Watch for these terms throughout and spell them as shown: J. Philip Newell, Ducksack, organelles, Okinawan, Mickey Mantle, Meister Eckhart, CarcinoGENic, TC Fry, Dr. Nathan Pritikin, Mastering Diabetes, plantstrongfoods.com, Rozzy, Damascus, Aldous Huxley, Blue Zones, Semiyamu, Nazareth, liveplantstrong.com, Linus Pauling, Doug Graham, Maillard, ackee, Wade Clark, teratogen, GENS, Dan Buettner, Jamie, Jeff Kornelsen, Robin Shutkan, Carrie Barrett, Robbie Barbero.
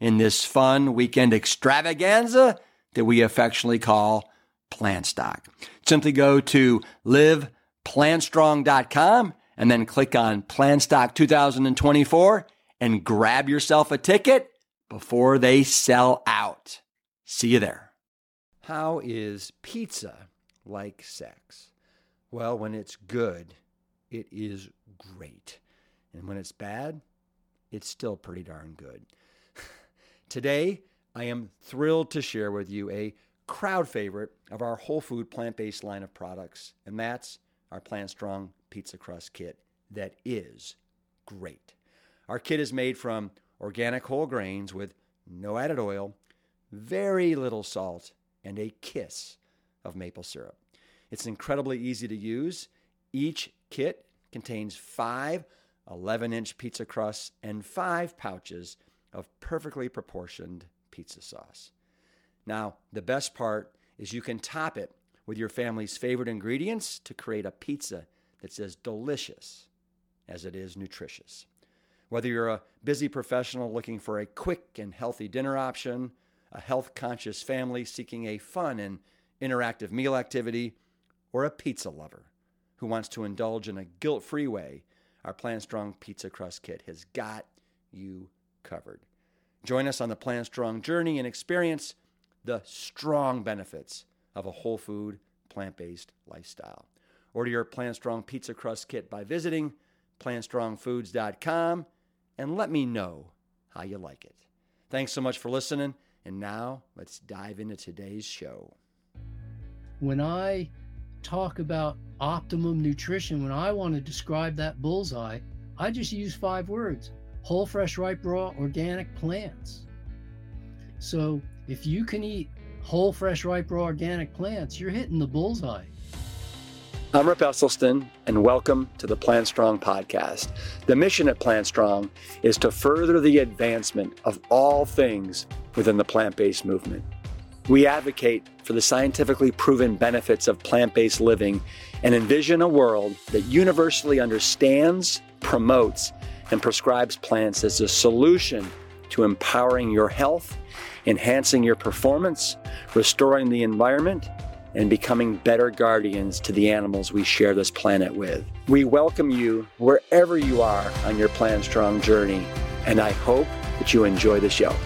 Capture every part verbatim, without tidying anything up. in this fun weekend extravaganza that we affectionately call Plantstock. Simply go to live plant strong dot com and then click on Plantstock two thousand twenty-four and grab yourself a ticket before they sell out. See you there. How is pizza like sex? Well, when it's good, it is great. And when it's bad, it's still pretty darn good. Today, I am thrilled to share with you a crowd favorite of our whole food plant-based line of products, and that's our Plant Strong Pizza Crust Kit that is great. Our kit is made from organic whole grains with no added oil, very little salt, and a kiss of maple syrup. It's incredibly easy to use. Each kit contains five eleven-inch pizza crusts and five pouches of perfectly proportioned pizza sauce. Now, the best part is you can top it with your family's favorite ingredients to create a pizza that's as delicious as it is nutritious. Whether you're a busy professional looking for a quick and healthy dinner option, a health-conscious family seeking a fun and interactive meal activity, or a pizza lover who wants to indulge in a guilt-free way, our Plant Strong Pizza Crust Kit has got you covered. Join us on the Plant Strong journey and experience the strong benefits of a whole food, plant-based lifestyle. Order your Plant Strong Pizza Crust Kit by visiting plant strong foods dot com and let me know how you like it. Thanks so much for listening, and now let's dive into today's show. When I talk about optimum nutrition, when I want to describe that bullseye, I just use five words: whole, fresh, ripe, raw, organic plants. So if you can eat whole, fresh, ripe, raw, organic plants, you're hitting the bullseye. I'm Rip Esselstyn, and welcome to the Plant Strong podcast. The mission at Plant Strong is to further the advancement of all things within the plant-based movement. We advocate for the scientifically proven benefits of plant-based living and envision a world that universally understands, promotes, and prescribes plants as a solution to empowering your health, enhancing your performance, restoring the environment, and becoming better guardians to the animals we share this planet with. We welcome you wherever you are on your Plant Strong journey, and I hope that you enjoy the show.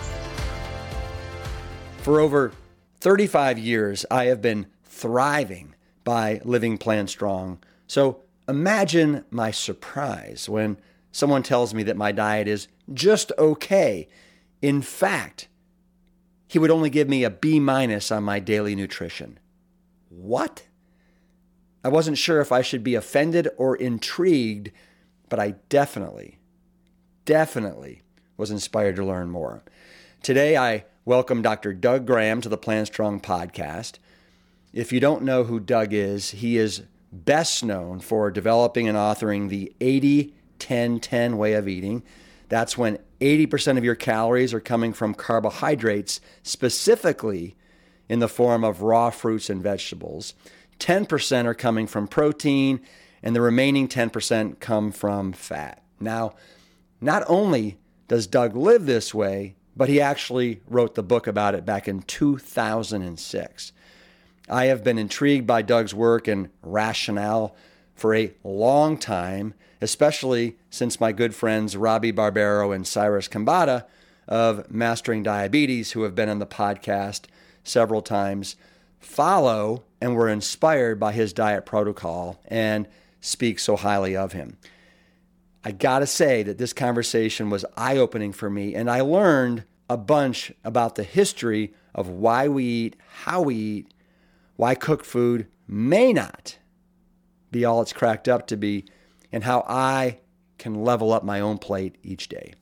For over thirty-five years, I have been thriving by living Plant Strong. So imagine my surprise when someone tells me that my diet is just okay. In fact, he would only give me a B minus on my daily nutrition. What? I wasn't sure if I should be offended or intrigued, but I definitely, definitely was inspired to learn more. Today, I welcome Doctor Doug Graham to the Plant Strong podcast. If you don't know who Doug is, he is best known for developing and authoring the eighty ten ten way of eating. That's when eighty percent of your calories are coming from carbohydrates, specifically in the form of raw fruits and vegetables. ten percent are coming from protein, and the remaining ten percent come from fat. Now, not only does Doug live this way, but he actually wrote the book about it back in two thousand six. I have been intrigued by Doug's work and rationale for a long time, especially since my good friends Robbie Barbero and Cyrus Khambatta of Mastering Diabetes, who have been on the podcast several times, follow and were inspired by his diet protocol and speak so highly of him. I gotta say that this conversation was eye-opening for me, and I learned a bunch about the history of why we eat, how we eat, why cooked food may not be all it's cracked up to be, and how I can level up my own plate each day.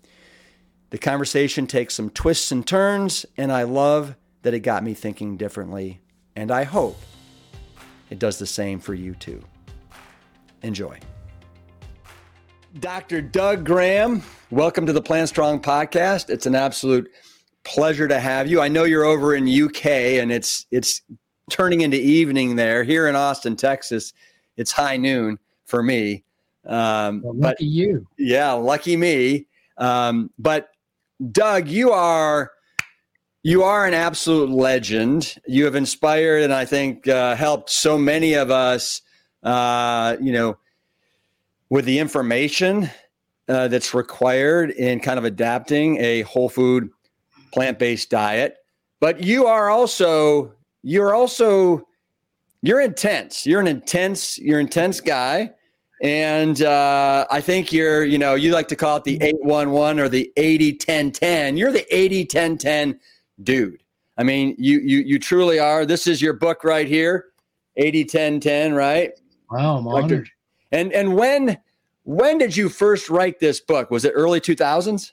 The conversation takes some twists and turns, and I love that it got me thinking differently, and I hope it does the same for you too. Enjoy. Doctor Doug Graham, welcome to the Plant Strong podcast. It's an absolute pleasure to have you. I know you're over in U K, and it's it's turning into evening there. Here in Austin, Texas, it's high noon for me. Um, well, lucky but, you. Yeah, lucky me. Um, but Doug, you are you are an absolute legend. You have inspired and I think uh, helped so many of us. Uh, you know. With the information uh, that's required in kind of adapting a whole food, plant-based diet, but you are also you're also you're intense. You're an intense you're an intense guy, and uh, I think you're you know you like to call it the eight one one or the eighty ten ten. You're the eighty ten ten dude. I mean, you you you truly are. This is your book right here, eighty ten ten, right? Wow, I'm honored. Doctor And and when when did you first write this book? Was it early two thousands?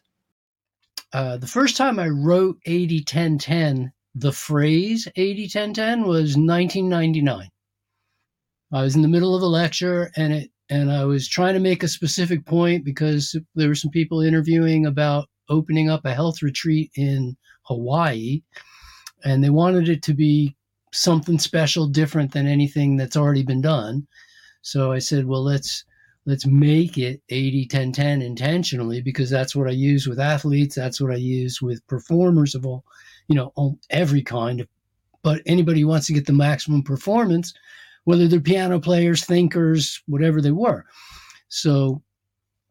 Uh, the first time I wrote eighty ten ten, the phrase eighty ten ten was nineteen ninety-nine. I was in the middle of a lecture, and it and I was trying to make a specific point because there were some people interviewing about opening up a health retreat in Hawaii, and they wanted it to be something special, different than anything that's already been done. So I said, well, let's let's make it eighty ten ten intentionally, because that's what I use with athletes. That's what I use with performers of all, you know, all, every kind. But anybody who wants to get the maximum performance, whether they're piano players, thinkers, whatever they were. So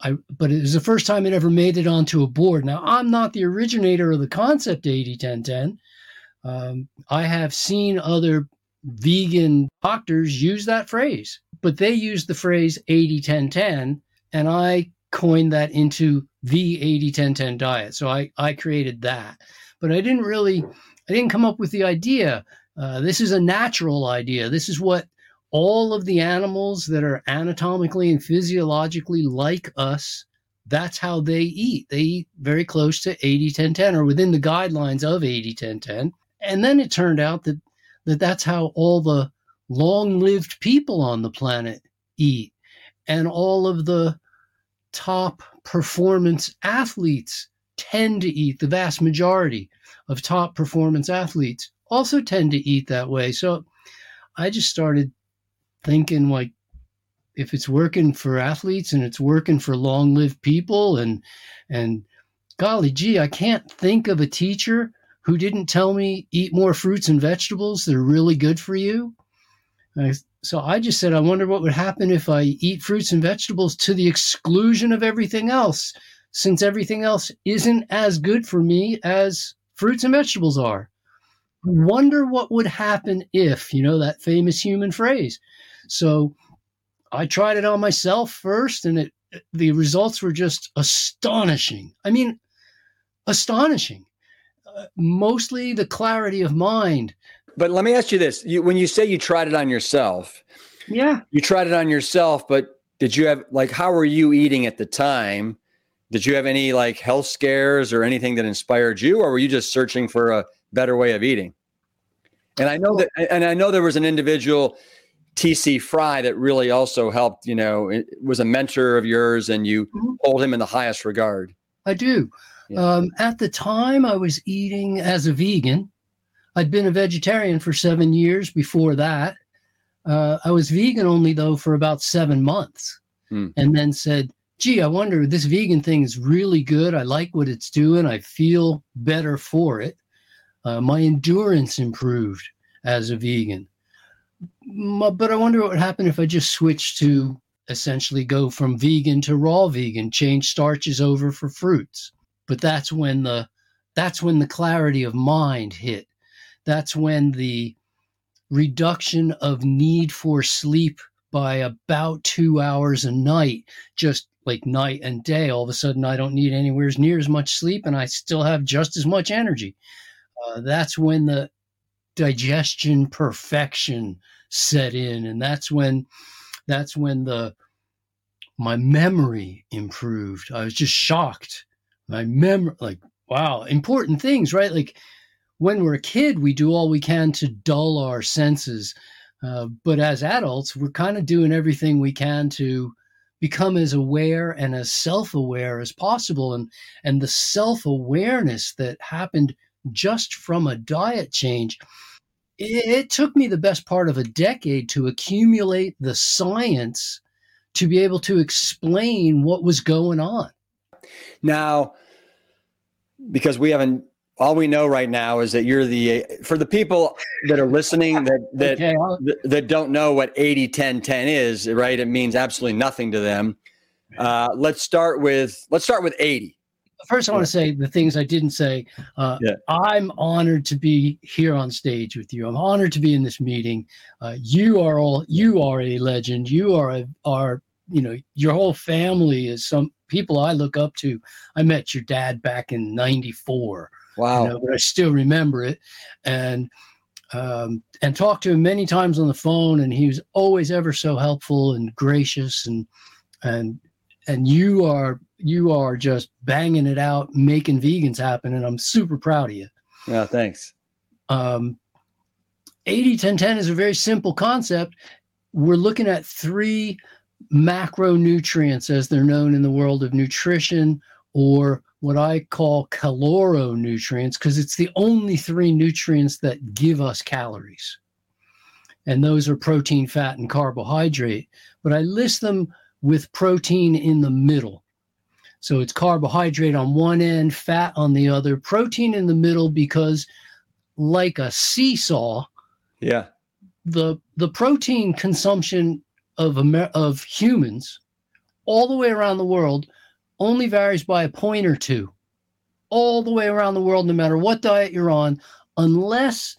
I, but it was the first time it ever made it onto a board. Now, I'm not the originator of the concept eighty ten ten. Um, I have seen other vegan doctors use that phrase, but they used the phrase eighty ten ten, and I coined that into the eighty ten ten diet. So I, I created that, but I didn't really, I didn't come up with the idea. Uh, this is a natural idea. This is what all of the animals that are anatomically and physiologically like us, that's how they eat. They eat very close to eighty ten ten or within the guidelines of eighty ten ten. And then it turned out that that that's how all the long-lived people on the planet eat, and all of the top performance athletes tend to eat. The vast majority of top performance athletes also tend to eat that way. So I just started thinking, like, if it's working for athletes and it's working for long-lived people, and and golly gee, I can't think of a teacher who didn't tell me eat more fruits and vegetables. They're really good for you. I, so I just said, I wonder what would happen if I eat fruits and vegetables to the exclusion of everything else, since everything else isn't as good for me as fruits and vegetables are. Wonder what would happen if, you know, that famous human phrase. So I tried it on myself first, and it, the results were just astonishing. I mean, astonishing. Mostly the clarity of mind. But let me ask you this. You, when you say you tried it on yourself, yeah, you tried it on yourself, but did you have, like, how were you eating at the time? Did you have any, like, health scares or anything that inspired you, or were you just searching for a better way of eating? And I know that, and I know there was an individual, T C Fry, that really also helped, you know, it was a mentor of yours, and you mm-hmm. hold him in the highest regard. I do. Yeah. Um, at the time, I was eating as a vegan. I'd been a vegetarian for seven years before that. Uh, I was vegan only, though, for about seven months mm. and then said, gee, I wonder, this vegan thing is really good. I like what it's doing. I feel better for it. Uh, my endurance improved as a vegan. But I wonder what would happen if I just switched to essentially go from vegan to raw vegan, change starches over for fruits. But that's when the that's when the clarity of mind hit. That's when the reduction of need for sleep by about two hours a night, just like night and day, all of a sudden I don't need anywhere near as much sleep and I still have just as much energy. Uh, that's when the digestion perfection set in, and that's when that's when the my memory improved. I was just shocked. My memory, like, wow, important things, right? Like when we're a kid, we do all we can to dull our senses, uh, but as adults, we're kind of doing everything we can to become as aware and as self-aware as possible, and and the self-awareness that happened just from a diet change. It took me the best part of a decade to accumulate the science to be able to explain what was going on. Now, because we haven't, all we know right now is that you're the, for the people that are listening that that, okay, that, that don't know what eighty ten ten is, right? It means absolutely nothing to them. Uh, let's start with, let's start with eighty. First, I want to say the things I didn't say. Uh, yeah. I'm honored to be here on stage with you. I'm honored to be in this meeting. Uh, you are all, you are a legend. You are, a, are, you know, your whole family is some people I look up to. I met your dad back in ninety-four. Wow. You know, but I still remember it. And, um, and talked to him many times on the phone, and he was always ever so helpful and gracious, and, and, and you are, you are just banging it out, making vegans happen. And I'm super proud of you. Yeah. Thanks. Um, eighty ten ten is a very simple concept. We're looking at three macronutrients as they're known in the world of nutrition, or what I call caloronutrients, because it's the only three nutrients that give us calories. And those are protein, fat, and carbohydrate. But I list them with protein in the middle. So it's carbohydrate on one end, fat on the other, protein in the middle, because like a seesaw, yeah, the the protein consumption of Amer- of humans all the way around the world only varies by a point or two all the way around the world, no matter what diet you're on, unless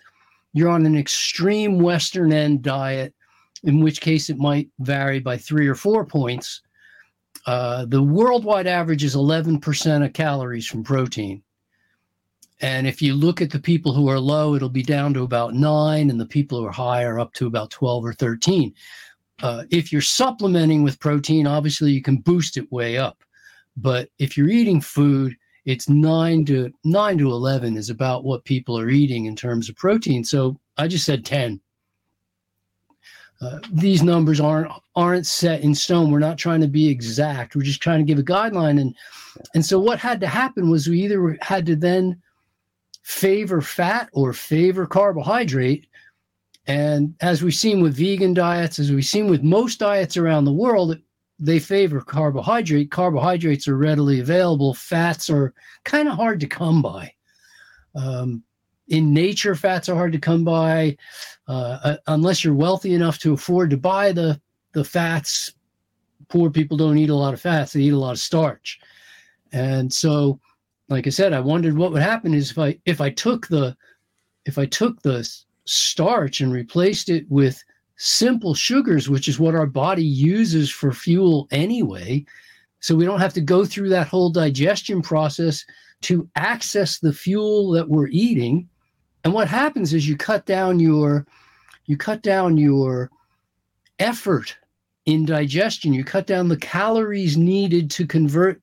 you're on an extreme Western end diet, in which case it might vary by three or four points. Uh, the worldwide average is eleven percent of calories from protein. And if you look at the people who are low, it'll be down to about nine, and the people who are high are up to about twelve or thirteen. Uh, if you're supplementing with protein, obviously you can boost it way up. But if you're eating food, it's nine to nine to eleven is about what people are eating in terms of protein. So I just said ten. Uh, these numbers aren't aren't set in stone. We're not trying to be exact. We're just trying to give a guideline. And and so what had to happen was we either had to then favor fat or favor carbohydrate. And as we've seen with vegan diets, as we've seen with most diets around the world, they favor carbohydrate. Carbohydrates are readily available. Fats are kind of hard to come by. Um, In nature, fats are hard to come by uh, unless you're wealthy enough to afford to buy the, the fats. Poor people don't eat a lot of fats. They eat a lot of starch. And so, like I said, I wondered what would happen is if I if I took the if I took the starch and replaced it with simple sugars, which is what our body uses for fuel anyway, so we don't have to go through that whole digestion process to access the fuel that we're eating. And what happens is you cut down your you cut down your effort in digestion. You cut down the calories needed to convert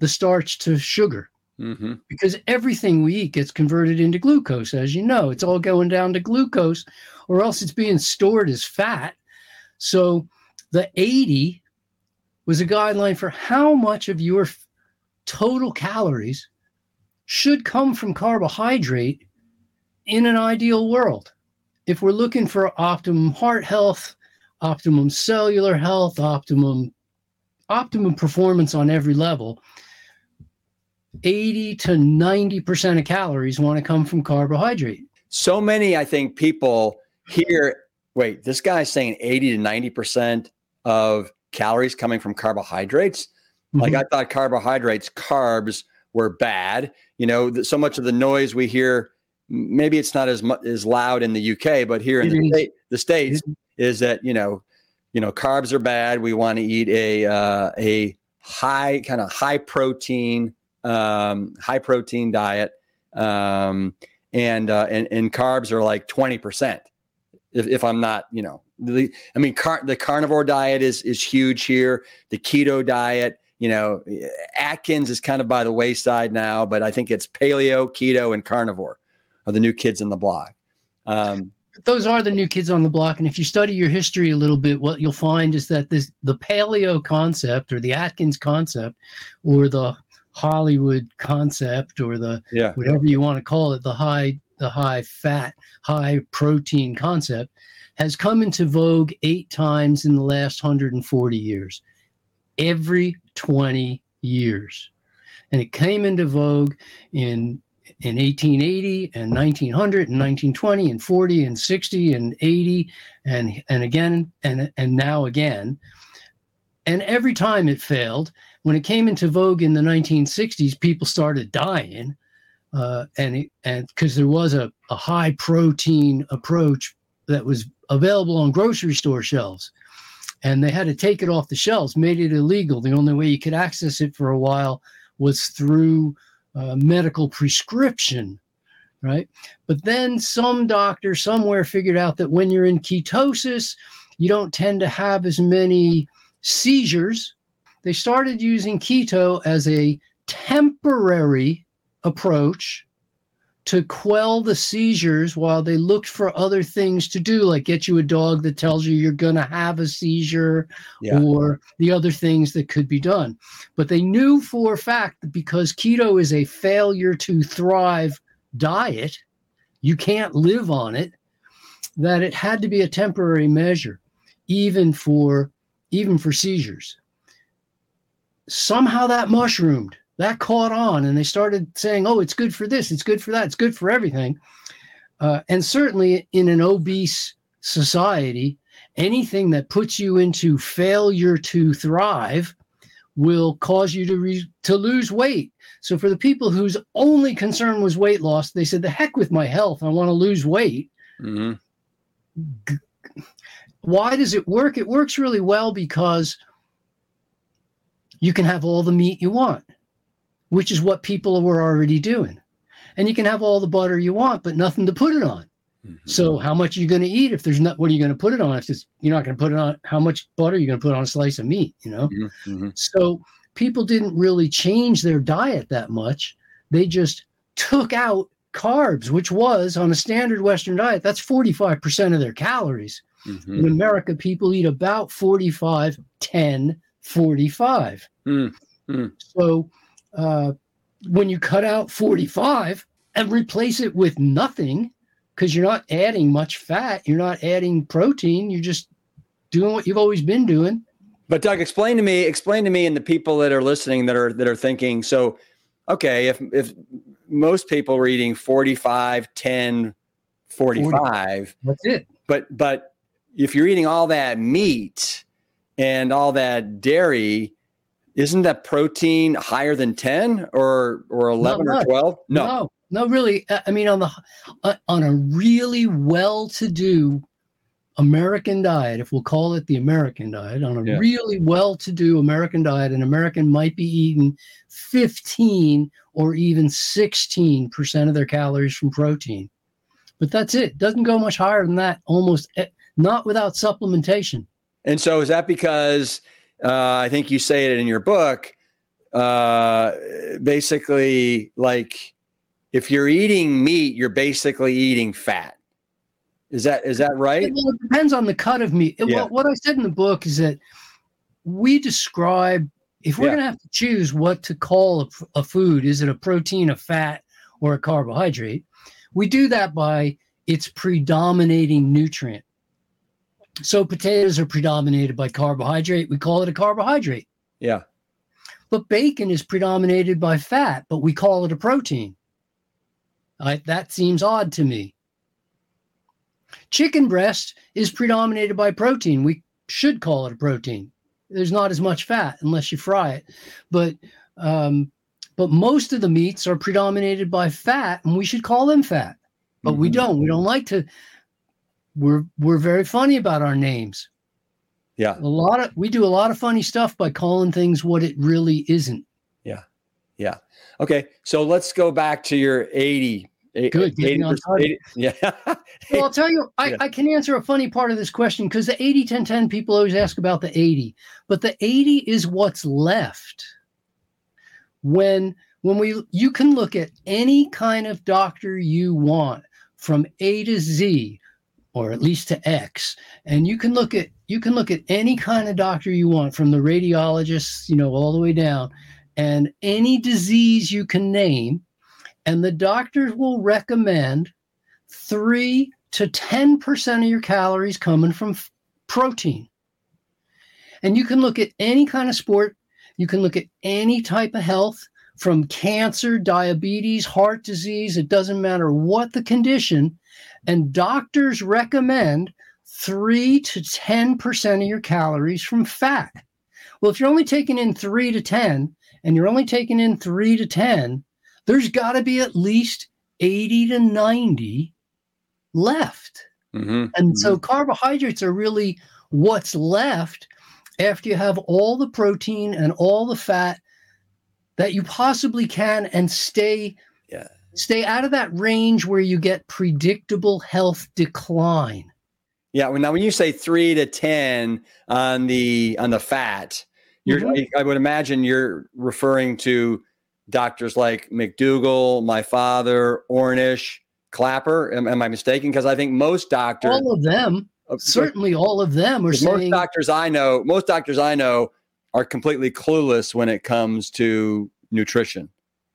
the starch to sugar. Mm-hmm. Because everything we eat gets converted into glucose, as you know. It's all going down to glucose, or else it's being stored as fat. So the eighty was a guideline for how much of your total calories should come from carbohydrate in an ideal world, if we're looking for optimum heart health, optimum cellular health, optimum optimum performance on every level, eighty to ninety percent of calories want to come from carbohydrate. So many, I think, people hear, wait, this guy's saying eighty to ninety percent of calories coming from carbohydrates. Mm-hmm. Like, I thought carbohydrates, carbs were bad. You know, th- so much of the noise we hear, maybe it's not as mu- as loud in the U K, but here in the, state, the States is that, you know, you know, carbs are bad. We want to eat a, uh, a high kind of high protein, um, high protein diet. Um, and, uh, and, and carbs are like twenty percent. If, if I'm not, you know, the, I mean, car- the carnivore diet is, is huge here. The keto diet, you know, Atkins is kind of by the wayside now, but I think it's paleo, keto, and carnivore are the new kids on the block. Um, Those are the new kids on the block. And if you study your history a little bit, what you'll find is that this, the paleo concept or the Atkins concept or the Hollywood concept or the yeah. whatever you want to call it, the high the high fat, high protein concept has come into vogue eight times in the last one hundred forty years, every twenty years. And it came into vogue in in eighteen eighty and nineteen hundred and nineteen twenty and forty and sixty and eighty and and again and and now again. And every time it failed. When it came into vogue in the nineteen sixties, people started dying uh, and it, and because there was a, a high protein approach that was available on grocery store shelves. And they had to take it off the shelves, made it illegal. The only way you could access it for a while was through Uh, medical prescription, right? But then some doctor somewhere figured out that when you're in ketosis, you don't tend to have as many seizures. They started using keto as a temporary approach to quell the seizures while they looked for other things to do, like get you a dog that tells you you're going to have a seizure yeah. or the other things that could be done. But they knew for a fact that because keto is a failure to thrive diet, you can't live on it, that it had to be a temporary measure, even for, even for seizures. Somehow that mushroomed. That caught on, and they started saying, oh, it's good for this, it's good for that, it's good for everything. Uh, and certainly in an obese society, anything that puts you into failure to thrive will cause you to re- to lose weight. So for the people whose only concern was weight loss, they said, the heck with my health, I want to lose weight. Mm-hmm. Why does it work? It works really well because you can have all the meat you want, which is what people were already doing. And you can have all the butter you want, but nothing to put it on. Mm-hmm. So how much are you going to eat if there's not, what are you going to put it on? If it's, you're not going to put it on, how much butter are you going to put on a slice of meat, you know? Mm-hmm. So people didn't really change their diet that much. They just took out carbs, which was on a standard Western diet, that's forty-five percent of their calories. Mm-hmm. In America, people eat about forty-five, ten, forty-five. Mm-hmm. So Uh, when you cut out forty-five and replace it with nothing, because you're not adding much fat, you're not adding protein, you're just doing what you've always been doing. But Doug, explain to me, explain to me, and the people that are listening that are that are thinking, so, okay, if if most people were eating forty-five, ten, forty-five, forty. That's it. But but if you're eating all that meat and all that dairy, isn't that protein higher than ten or or eleven or twelve? No, no, no, really. I mean, on the uh, on a really well-to-do American diet, if we'll call it the American diet, on a yeah. really well-to-do American diet, an American might be eating fifteen or even sixteen percent of their calories from protein, but that's it. Doesn't go much higher than that. Almost not without supplementation. And so, is that because? Uh, I think you say it in your book, uh, basically, like, if you're eating meat, you're basically eating fat. Is that is that right? It, well, it depends on the cut of meat. It, yeah. what, what I said in the book is that we describe, if we're yeah. going to have to choose what to call a, a food, is it a protein, a fat, or a carbohydrate? We do that by its predominating nutrient. So potatoes are predominated by carbohydrate. We call it a carbohydrate. Yeah. But bacon is predominated by fat, but we call it a protein. I, that seems odd to me. Chicken breast is predominated by protein. We should call it a protein. There's not as much fat unless you fry it. But um, but most of the meats are predominated by fat, and we should call them fat. But mm-hmm. we don't. We don't like to. We're we're very funny about our names. Yeah. A lot of we do a lot of funny stuff by calling things what it really isn't. Yeah. Yeah. Okay. So let's go back to your eighty. Good. eighty, eighty, yeah. Well, I'll tell you, I, yeah. I can answer a funny part of this question because the eighty ten ten people always ask about the eighty, but the eighty is what's left. When when we you can look at any kind of doctor you want from A to Z, or at least to X, and you can look at you can look at any kind of doctor you want, from the radiologists, you know, all the way down, and any disease you can name. And the doctors will recommend three to ten percent of your calories coming from f- protein. And you can look at any kind of sport. You can look at any type of health, from cancer, diabetes, heart disease. It doesn't matter what the condition. And doctors recommend three to ten percent of your calories from fat. Well, if you're only taking in three to ten, and you're only taking in three to ten, there's got to be at least eighty to ninety left. Mm-hmm. And so carbohydrates are really what's left after you have all the protein and all the fat that you possibly can, and stay, yeah. stay out of that range where you get predictable health decline. Yeah. Now, when you say three to ten on the on the fat, you're, mm-hmm. I would imagine you're referring to doctors like McDougall, my father, Ornish, Clapper. Am, am I mistaken? Because I think most doctors, all of them, uh, certainly all of them are saying. Most doctors I know, most doctors I know, are completely clueless when it comes to nutrition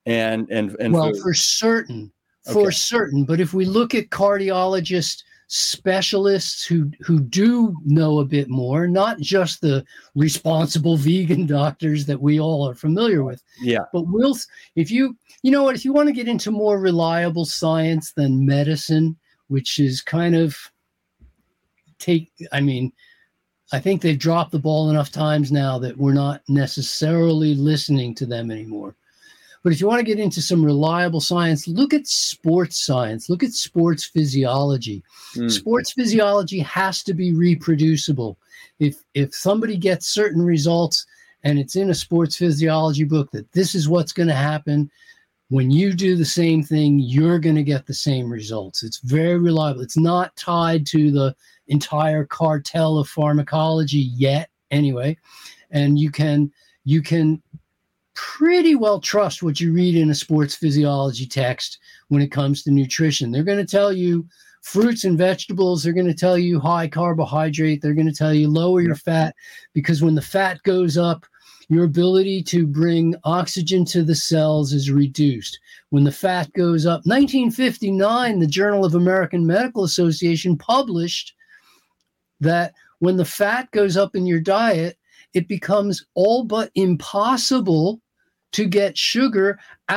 and and and. Well, food. for certain, for okay. certain. But if we look at cardiologists, specialists who who do know a bit more, not just the responsible vegan doctors that we all are familiar with. Yeah. But we'll, if you, you know what, if you want to get into more reliable science than medicine, which is kind of take, I mean, I think they've dropped the ball enough times now that we're not necessarily listening to them anymore. But if you want to get into some reliable science, look at sports science. Look at sports physiology. Mm. Sports physiology has to be reproducible. If if somebody gets certain results and it's in a sports physiology book that this is what's going to happen, when you do the same thing, you're going to get the same results. It's very reliable. It's not tied to the entire cartel of pharmacology yet, anyway. And you can you can... pretty well trust what you read in a sports physiology text when it comes to nutrition. They're going to tell you fruits and vegetables. They're going to tell you high carbohydrate. They're going to tell you lower your fat, because when the fat goes up, your ability to bring oxygen to the cells is reduced. When the fat goes up, nineteen fifty-nine, the Journal of American Medical Association published that when the fat goes up in your diet, it becomes all but impossible to get sugar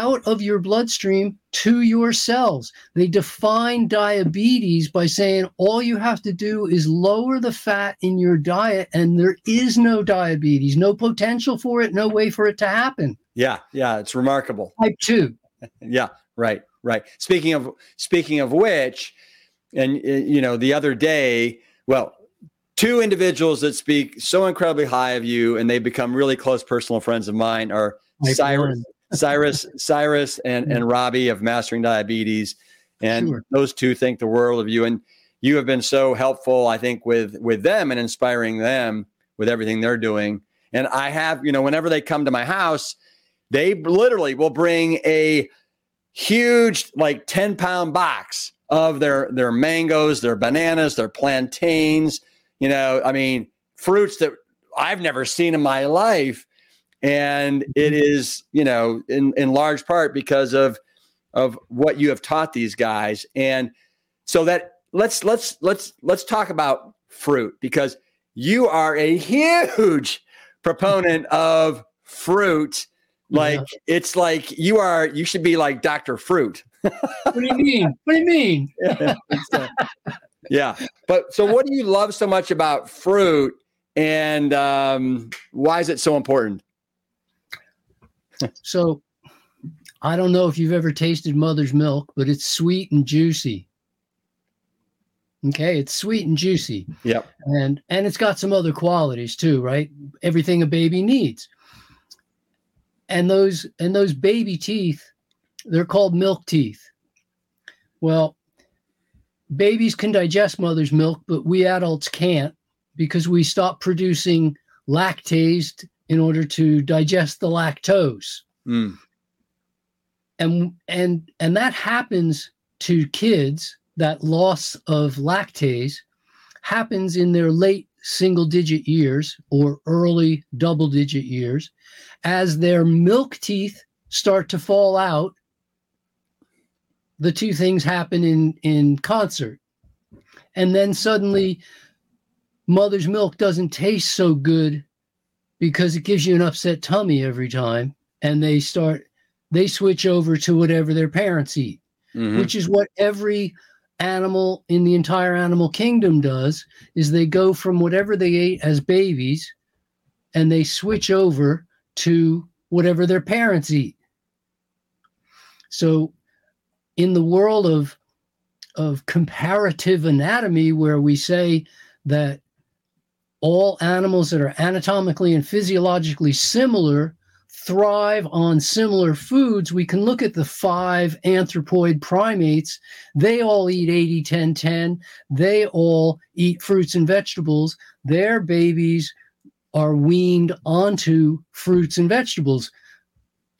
out of your bloodstream to your cells. They define diabetes by saying all you have to do is lower the fat in your diet, and there is no diabetes, no potential for it, no way for it to happen. Yeah, yeah, it's remarkable. Type two. Yeah, right, right. Speaking of speaking of which, and you know, the other day, well, two individuals that speak so incredibly high of you, and they become really close personal friends of mine, are Cyrus, Cyrus, Cyrus, and, and Robbie of Mastering Diabetes. And sure. Those two think the world of you. And you have been so helpful, I think, with, with them and inspiring them with everything they're doing. And I have, you know, whenever they come to my house, they literally will bring a huge, like ten pound box of their, their mangoes, their bananas, their plantains, you know, I mean, fruits that I've never seen in my life. And it is, you know, in, in large part because of of what you have taught these guys. And so that let's, let's, let's, let's talk about fruit, because you are a huge proponent of fruit. Like, yeah. It's like you are, you should be like Doctor Fruit. What do you mean? What do you mean? Yeah. So, yeah. But so what do you love so much about fruit, and um, why is it so important? So I don't know if you've ever tasted mother's milk, but it's sweet and juicy. Okay. It's sweet and juicy. Yep. And, and it's got some other qualities too, right? Everything a baby needs. And those, and those baby teeth, they're called milk teeth. Well, babies can digest mother's milk, but we adults can't, because we stop producing lactase in order to digest the lactose. Mm. And, and, and that happens to kids. That loss of lactase happens in their late single digit years or early double digit years, as their milk teeth start to fall out. The two things happen in, in concert. And then suddenly mother's milk doesn't taste so good because it gives you an upset tummy every time. And they start, they switch over to whatever their parents eat, mm-hmm. which is what every animal in the entire animal kingdom does, is they go from whatever they ate as babies and they switch over to whatever their parents eat. So in the world of of comparative anatomy, where we say that all animals that are anatomically and physiologically similar thrive on similar foods, we can look at the five anthropoid primates. They all eat eighty ten ten. They all eat fruits and vegetables. Their babies are weaned onto fruits and vegetables.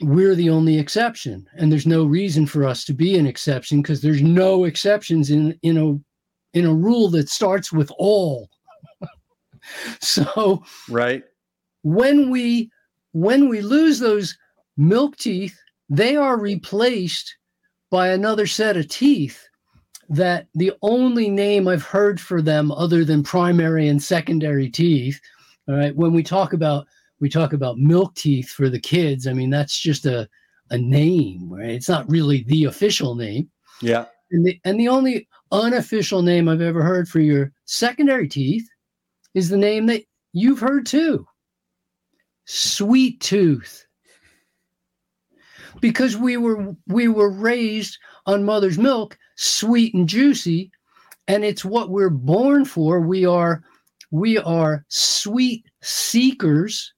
We're the only exception. And there's no reason for us to be an exception, because there's no exceptions in, in, a, in a rule that starts with all. So right. when we When we lose those milk teeth, they are replaced by another set of teeth that the only name I've heard for them, other than primary and secondary teeth. All right. When we talk about, we talk about milk teeth for the kids, I mean, that's just a, a name, right? It's not really the official name. Yeah. And the, and the only unofficial name I've ever heard for your secondary teeth is the name that you've heard too. Sweet tooth, because we were we were raised on mother's milk, sweet and juicy, and it's what we're born for. We are we are sweet seekers.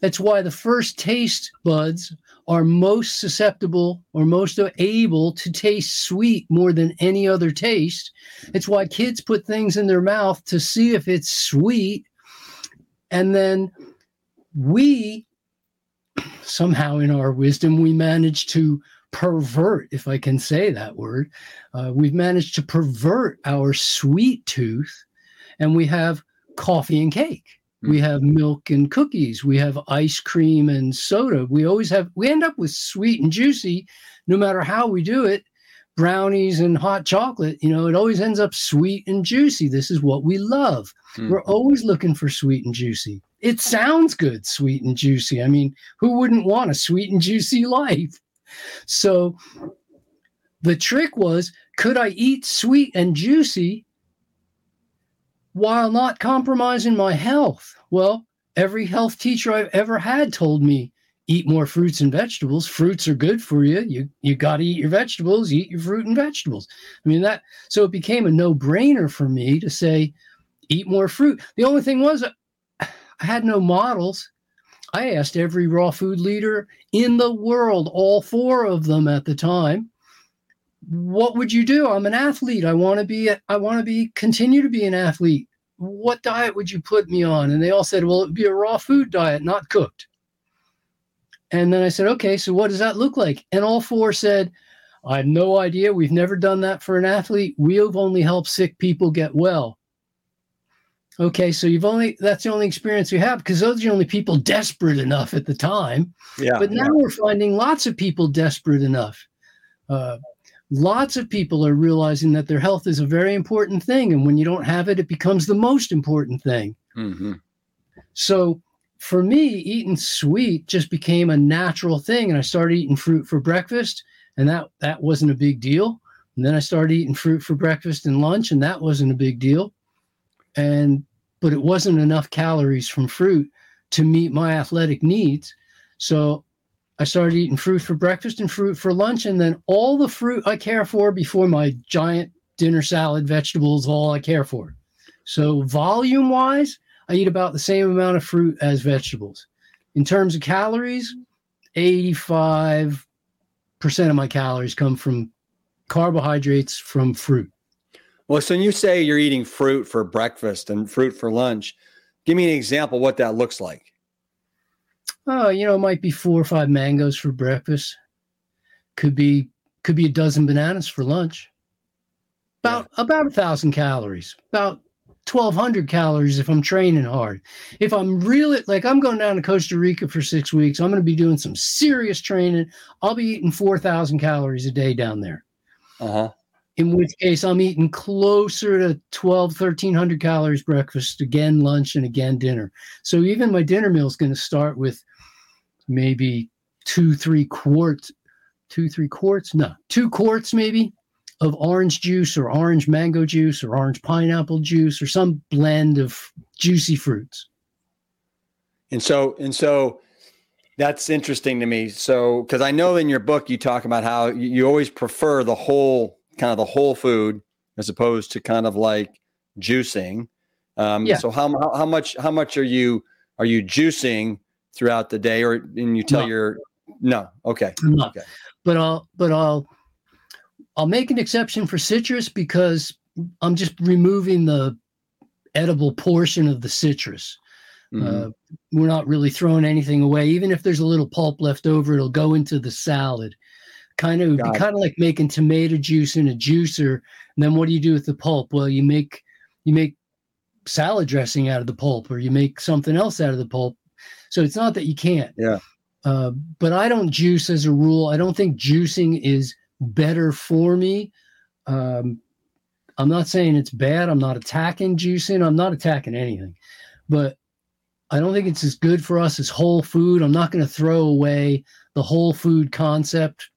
That's why the first taste buds are most susceptible or most able to taste sweet more than any other taste. It's why kids put things in their mouth to see if it's sweet, and then we somehow, in our wisdom, we managed to pervert, if I can say that word, uh, we've managed to pervert our sweet tooth, and we have coffee and cake. Mm-hmm. We have milk and cookies. We have ice cream and soda. We always have, we end up with sweet and juicy, no matter how we do it, brownies and hot chocolate. You know, it always ends up sweet and juicy. This is what we love. Mm-hmm. We're always looking for sweet and juicy. It sounds good, sweet and juicy. I mean, who wouldn't want a sweet and juicy life? So the trick was, could I eat sweet and juicy while not compromising my health? Well, every health teacher I've ever had told me, eat more fruits and vegetables. Fruits are good for you. You, you got to eat your vegetables, eat your fruit and vegetables. I mean, that, so it became a no-brainer for me to say, eat more fruit. The only thing was, I had no models. I asked every raw food leader in the world, all four of them at the time, what would you do? I'm an athlete. I want to be, a, I want to be, continue to be an athlete. What diet would you put me on? And they all said, well, it'd be a raw food diet, not cooked. And then I said, okay, so what does that look like? And all four said, I have no idea. We've never done that for an athlete. We've only helped sick people get well. Okay, so you've only, that's the only experience you have, because those are the only people desperate enough at the time. Yeah. But now yeah. we're finding lots of people desperate enough. Uh, lots of people are realizing that their health is a very important thing. And when you don't have it, it becomes the most important thing. Mm-hmm. So for me, eating sweet just became a natural thing. And I started eating fruit for breakfast, and that, that wasn't a big deal. And then I started eating fruit for breakfast and lunch, and that wasn't a big deal. And, but it wasn't enough calories from fruit to meet my athletic needs. So I started eating fruit for breakfast and fruit for lunch. And then all the fruit I care for before my giant dinner salad, vegetables, all I care for. So volume wise, I eat about the same amount of fruit as vegetables. In terms of calories, eighty-five percent of my calories come from carbohydrates from fruit. Well, so when you say you're eating fruit for breakfast and fruit for lunch, give me an example of what that looks like. Oh, you know, it might be four or five mangoes for breakfast. Could be could be a dozen bananas for lunch. About yeah. about a thousand calories. About twelve hundred calories if I'm training hard. If I'm really, like I'm going down to Costa Rica for six weeks, I'm going to be doing some serious training. I'll be eating four thousand calories a day down there. Uh-huh. In which case I'm eating closer to twelve, thirteen hundred calories breakfast, again, lunch, and again, dinner. So even my dinner meal is going to start with maybe two, three quarts, two, three quarts, no, two quarts maybe of orange juice or orange mango juice or orange pineapple juice or some blend of juicy fruits. And so, and so that's interesting to me. So, because I know in your book, you talk about how you always prefer the whole kind of the whole food as opposed to kind of like juicing. Um, yeah. So how, how, how much, how much are you, are you juicing throughout the day, or and you tell no. your, no. Okay. No. Okay. But I'll, but I'll, I'll make an exception for citrus because I'm just removing the edible portion of the citrus. Mm-hmm. Uh, we're not really throwing anything away. Even if there's a little pulp left over, it'll go into the salad. Kind of, it would be kind of like making tomato juice in a juicer. And then what do you do with the pulp? Well, you make you make salad dressing out of the pulp, or you make something else out of the pulp. So it's not that you can't. Yeah. Uh, but I don't juice as a rule. I don't think juicing is better for me. Um, I'm not saying it's bad. I'm not attacking juicing. I'm not attacking anything. But I don't think it's as good for us as whole food. I'm not going to throw away the whole food concept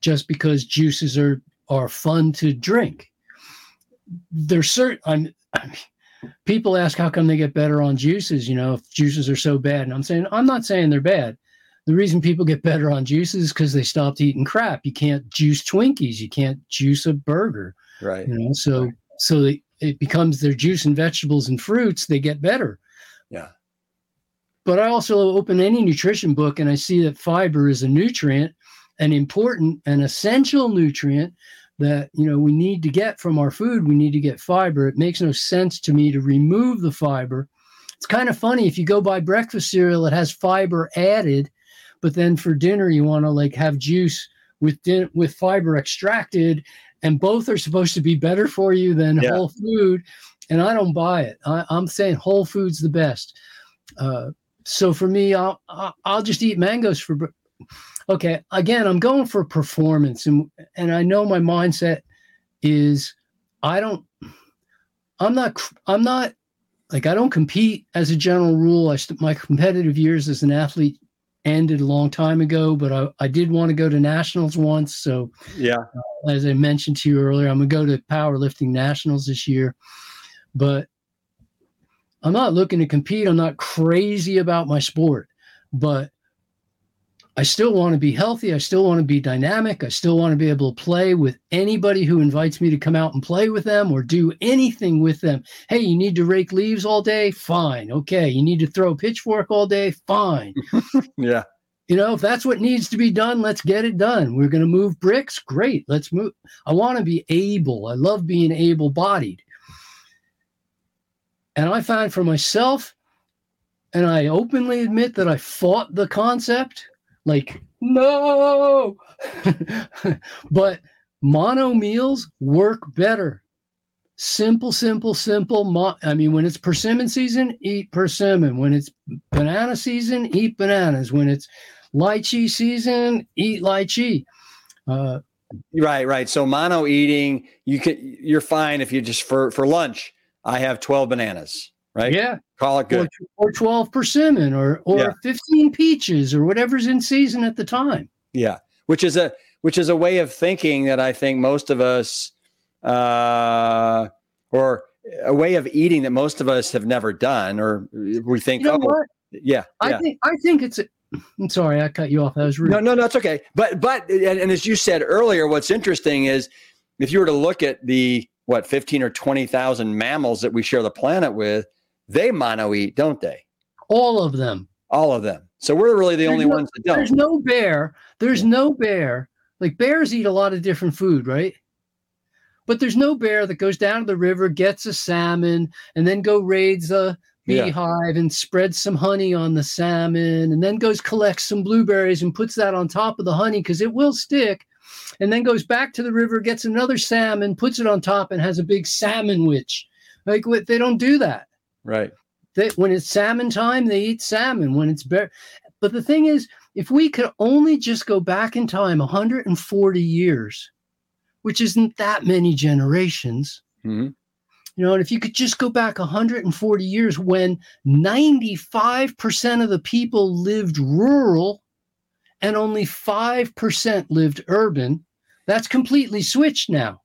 just because juices are, are fun to drink. There's certain, I'm, I mean, people ask how come they get better on juices, you know, if juices are so bad. And I'm saying, I'm not saying they're bad. The reason people get better on juices is because they stopped eating crap. You can't juice Twinkies. You can't juice a burger. Right. You know, so, so they, it becomes their juice and vegetables and fruits. They get better. Yeah. But I also open any nutrition book and I see that fiber is a nutrient, an important and essential nutrient that, you know, we need to get from our food. We need to get fiber. It makes no sense to me to remove the fiber. It's kind of funny. If you go buy breakfast cereal, it has fiber added, but then for dinner, you want to like have juice with, din- with fiber extracted, and both are supposed to be better for you than yeah. whole food. And I don't buy it. I- I'm saying whole food's the best. Uh, so for me, I'll, I'll just eat mangoes for breakfast. Okay, again, I'm going for performance, and and I know my mindset is I don't, I'm not, I'm not, like I don't compete as a general rule. I st- my competitive years as an athlete ended a long time ago, but I, I did want to go to nationals once. So yeah, uh, as I mentioned to you earlier, I'm going to go to powerlifting nationals this year, but I'm not looking to compete. I'm not crazy about my sport, but I still want to be healthy. I still want to be dynamic. I still want to be able to play with anybody who invites me to come out and play with them or do anything with them. Hey, you need to rake leaves all day? Fine. Okay. You need to throw a pitchfork all day? Fine. Yeah. You know, if that's what needs to be done, let's get it done. We're going to move bricks? Great. Let's move. I want to be able. I love being able-bodied. And I find for myself, and I openly admit that I fought the concept. Like, no, but mono meals work better. Simple, simple, simple. Mo- I mean, when it's persimmon season, eat persimmon. When it's banana season, eat bananas. When it's lychee season, eat lychee. Uh, Right, right. So mono eating, you can, you're fine if you just for, for lunch, I have twelve bananas, right? Yeah. Call it good. Or, or twelve persimmon or or yeah. fifteen peaches or whatever's in season at the time. Yeah. Which is a which is a way of thinking that I think most of us uh, or a way of eating that most of us have never done, or we think, you know, oh, what? yeah, I yeah. think, I think it's, a, I'm sorry, I cut you off. That was rude. No, no, no, it's okay. But, but, and, and as you said earlier, what's interesting is if you were to look at the, what, fifteen or twenty thousand mammals that we share the planet with, they mono eat, don't they? All of them. All of them. So we're really the there's only no, ones that don't. There's no bear. There's no bear. Like bears eat a lot of different food, right? But there's no bear that goes down to the river, gets a salmon, and then go raids a beehive yeah. and spreads some honey on the salmon, and then goes collects some blueberries and puts that on top of the honey because it will stick, and then goes back to the river, gets another salmon, puts it on top, and has a big salmon witch. Like they don't do that. Right. They, when it's salmon time, they eat salmon. When it's bear, but the thing is, if we could only just go back in time one hundred forty years. Which isn't that many generations, mm-hmm. you know, and if you could just go back one hundred forty years when ninety-five percent of the people lived rural and only five percent lived urban, that's completely switched now.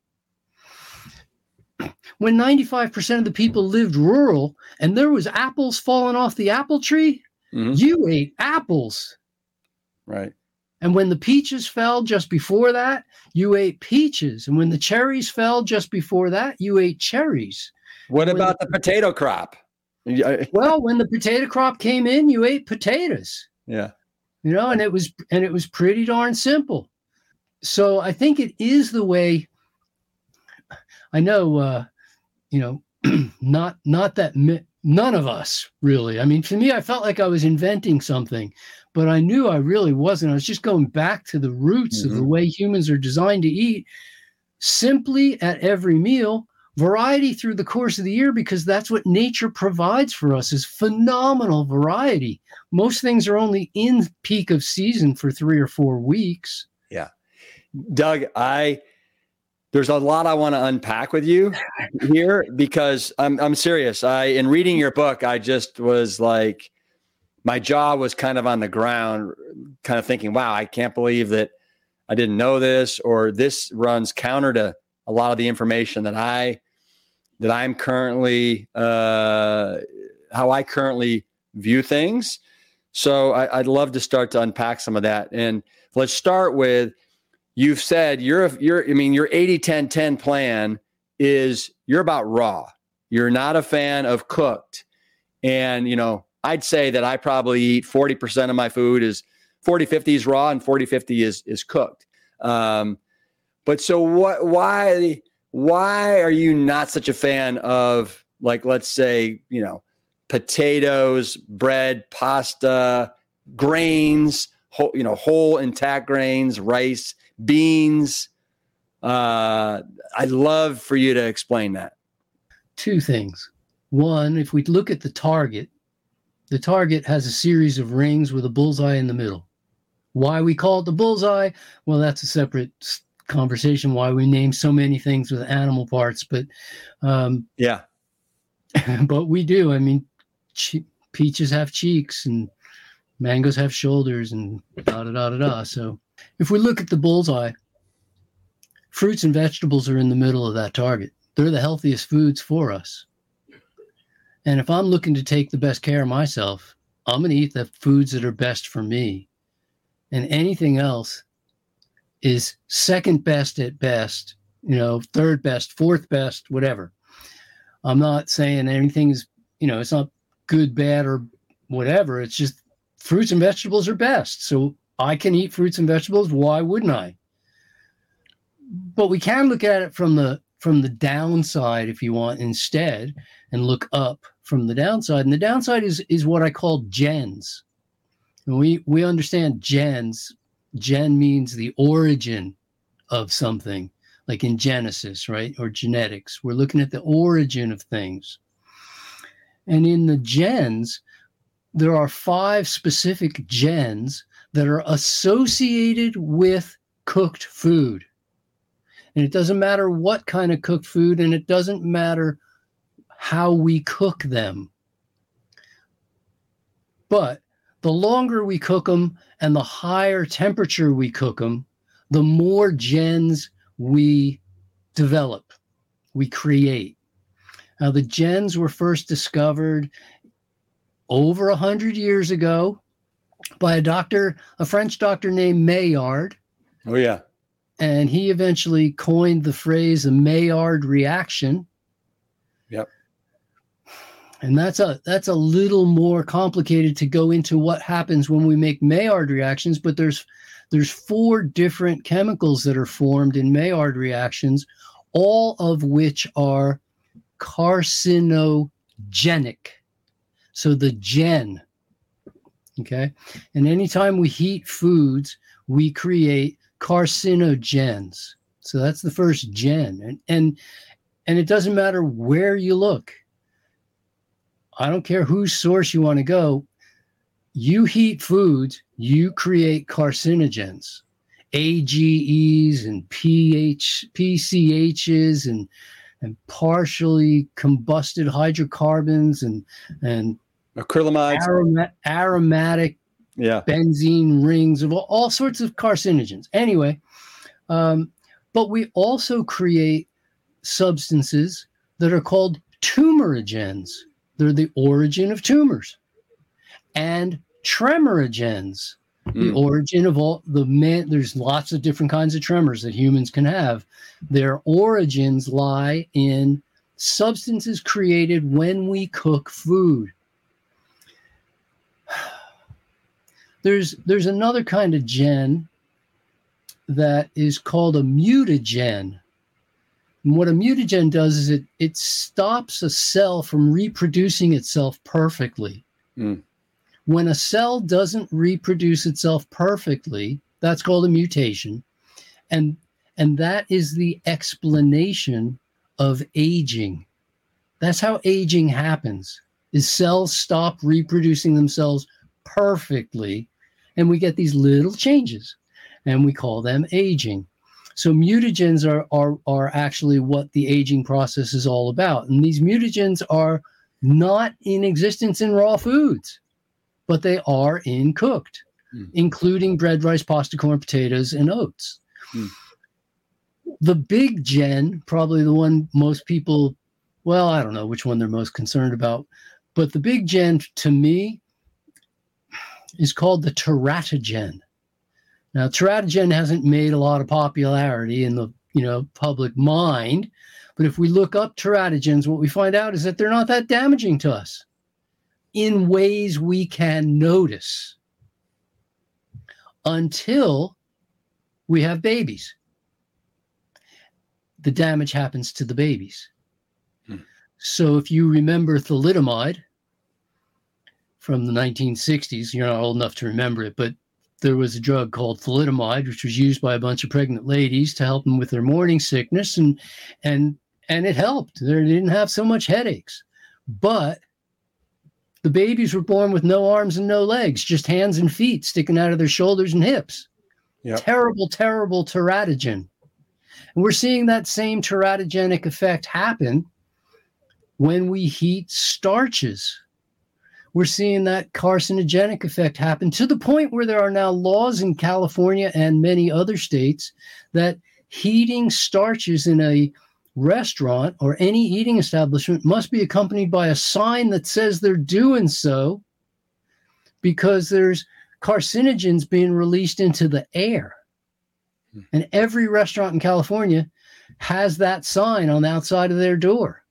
When ninety-five percent of the people lived rural and there was apples falling off the apple tree, mm-hmm. you ate apples. Right. And when the peaches fell just before that, you ate peaches. And when the cherries fell just before that, you ate cherries. What about the, the potato crop? Well, when the potato crop came in, you ate potatoes. Yeah. You know, and it was and it was pretty darn simple. So I think it is the way. I know, uh, you know, not not that mi- none of us really. I mean, to me, I felt like I was inventing something. But I knew I really wasn't. I was just going back to the roots mm-hmm. of the way humans are designed to eat, simply at every meal, variety through the course of the year, because that's what nature provides for us is phenomenal variety. Most things are only in peak of season for three or four weeks. Yeah. Doug, I there's a lot I want to unpack with you here because I'm I'm serious. I in reading your book, I just was like, my jaw was kind of on the ground, kind of thinking, wow, I can't believe that I didn't know this, or this runs counter to a lot of the information that I, that I'm currently, uh, how I currently view things. So I, I'd love to start to unpack some of that. And let's start with, you've said you're, you're, I mean, your eighty, ten, ten plan is you're about raw. You're not a fan of cooked, and, you know, I'd say that I probably eat forty percent of my food is forty fifty is raw and forty fifty is is cooked. Um, but so what? Why? Why are you not such a fan of, like, let's say, you know, potatoes, bread, pasta, grains, whole, you know, whole intact grains, rice, beans? Uh, I'd love for you to explain that. Two things. One, if we look at the target. The target has a series of rings with a bullseye in the middle. Why we call it the bullseye? Well, that's a separate conversation, why we name so many things with animal parts. But um, yeah, but we do. I mean, che- peaches have cheeks and mangoes have shoulders and da da da da da. So if we look at the bullseye, fruits and vegetables are in the middle of that target. They're the healthiest foods for us. And if I'm looking to take the best care of myself, I'm going to eat the foods that are best for me. And anything else is second best at best, you know, third best, fourth best, whatever. I'm not saying anything is, you know, it's not good, bad, or whatever. It's just fruits and vegetables are best. So I can eat fruits and vegetables. Why wouldn't I? But we can look at it from the from the downside, if you want, instead, and look up from the downside. And the downside is is what I call gens. And we, we understand gens. Gen means the origin of something, like in Genesis, right? Or genetics. We're looking at the origin of things. And in the gens, there are five specific gens that are associated with cooked food. And it doesn't matter what kind of cooked food, and it doesn't matter how we cook them. But the longer we cook them and the higher temperature we cook them, the more gens we develop, we create. Now, the gens were first discovered over one hundred years ago by a doctor, a French doctor named Maillard. Oh, yeah. And he eventually coined the phrase the Maillard reaction. Yep. And that's a that's a little more complicated to go into what happens when we make Maillard reactions, but there's there's four different chemicals that are formed in Maillard reactions, all of which are carcinogenic. So the gen, okay? And anytime we heat foods, we create carcinogens. So that's the first gen. And and and it doesn't matter where you look. I don't care whose source you want to go. You heat foods, you create carcinogens, A G Es and P H, P C Hs and, and partially combusted hydrocarbons and, and acrylamides, aroma, aromatic yeah. benzene rings of all, all sorts of carcinogens. Anyway, um, but we also create substances that are called tumorigens. They're the origin of tumors, and tremorogens, mm. the origin of all the man. There's lots of different kinds of tremors that humans can have. Their origins lie in substances created when we cook food. There's there's another kind of gen that is called a mutagen. And what a mutagen does is it it stops a cell from reproducing itself perfectly. Mm. When a cell doesn't reproduce itself perfectly, that's called a mutation. And, and that is the explanation of aging. That's how aging happens, is cells stop reproducing themselves perfectly, and we get these little changes, and we call them aging. So mutagens are, are are actually what the aging process is all about. And these mutagens are not in existence in raw foods, but they are in cooked, mm. including bread, rice, pasta, corn, potatoes, and oats. Mm. The big gen, probably the one most people, well, I don't know which one they're most concerned about, but the big gen to me is called the teratogen. Now, teratogen hasn't made a lot of popularity in the, you know, public mind, but if we look up teratogens, what we find out is that they're not that damaging to us in ways we can notice until we have babies. The damage happens to the babies. Hmm. So if you remember thalidomide from the nineteen sixties, you're not old enough to remember it, but there was a drug called thalidomide, which was used by a bunch of pregnant ladies to help them with their morning sickness, and and and it helped. They didn't have so much headaches. But the babies were born with no arms and no legs, just hands and feet sticking out of their shoulders and hips. Yep. Terrible, terrible teratogen. And we're seeing that same teratogenic effect happen when we heat starches. We're seeing that carcinogenic effect happen to the point where there are now laws in California and many other states that heating starches in a restaurant or any eating establishment must be accompanied by a sign that says they're doing so because there's carcinogens being released into the air. And every restaurant in California has that sign on the outside of their door.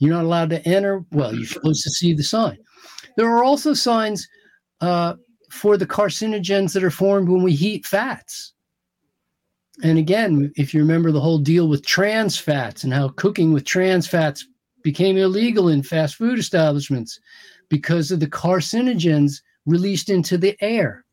You're not allowed to enter. Well, you're supposed to see the sign. There are also signs uh, for the carcinogens that are formed when we heat fats. And again, if you remember the whole deal with trans fats and how cooking with trans fats became illegal in fast food establishments because of the carcinogens released into the air.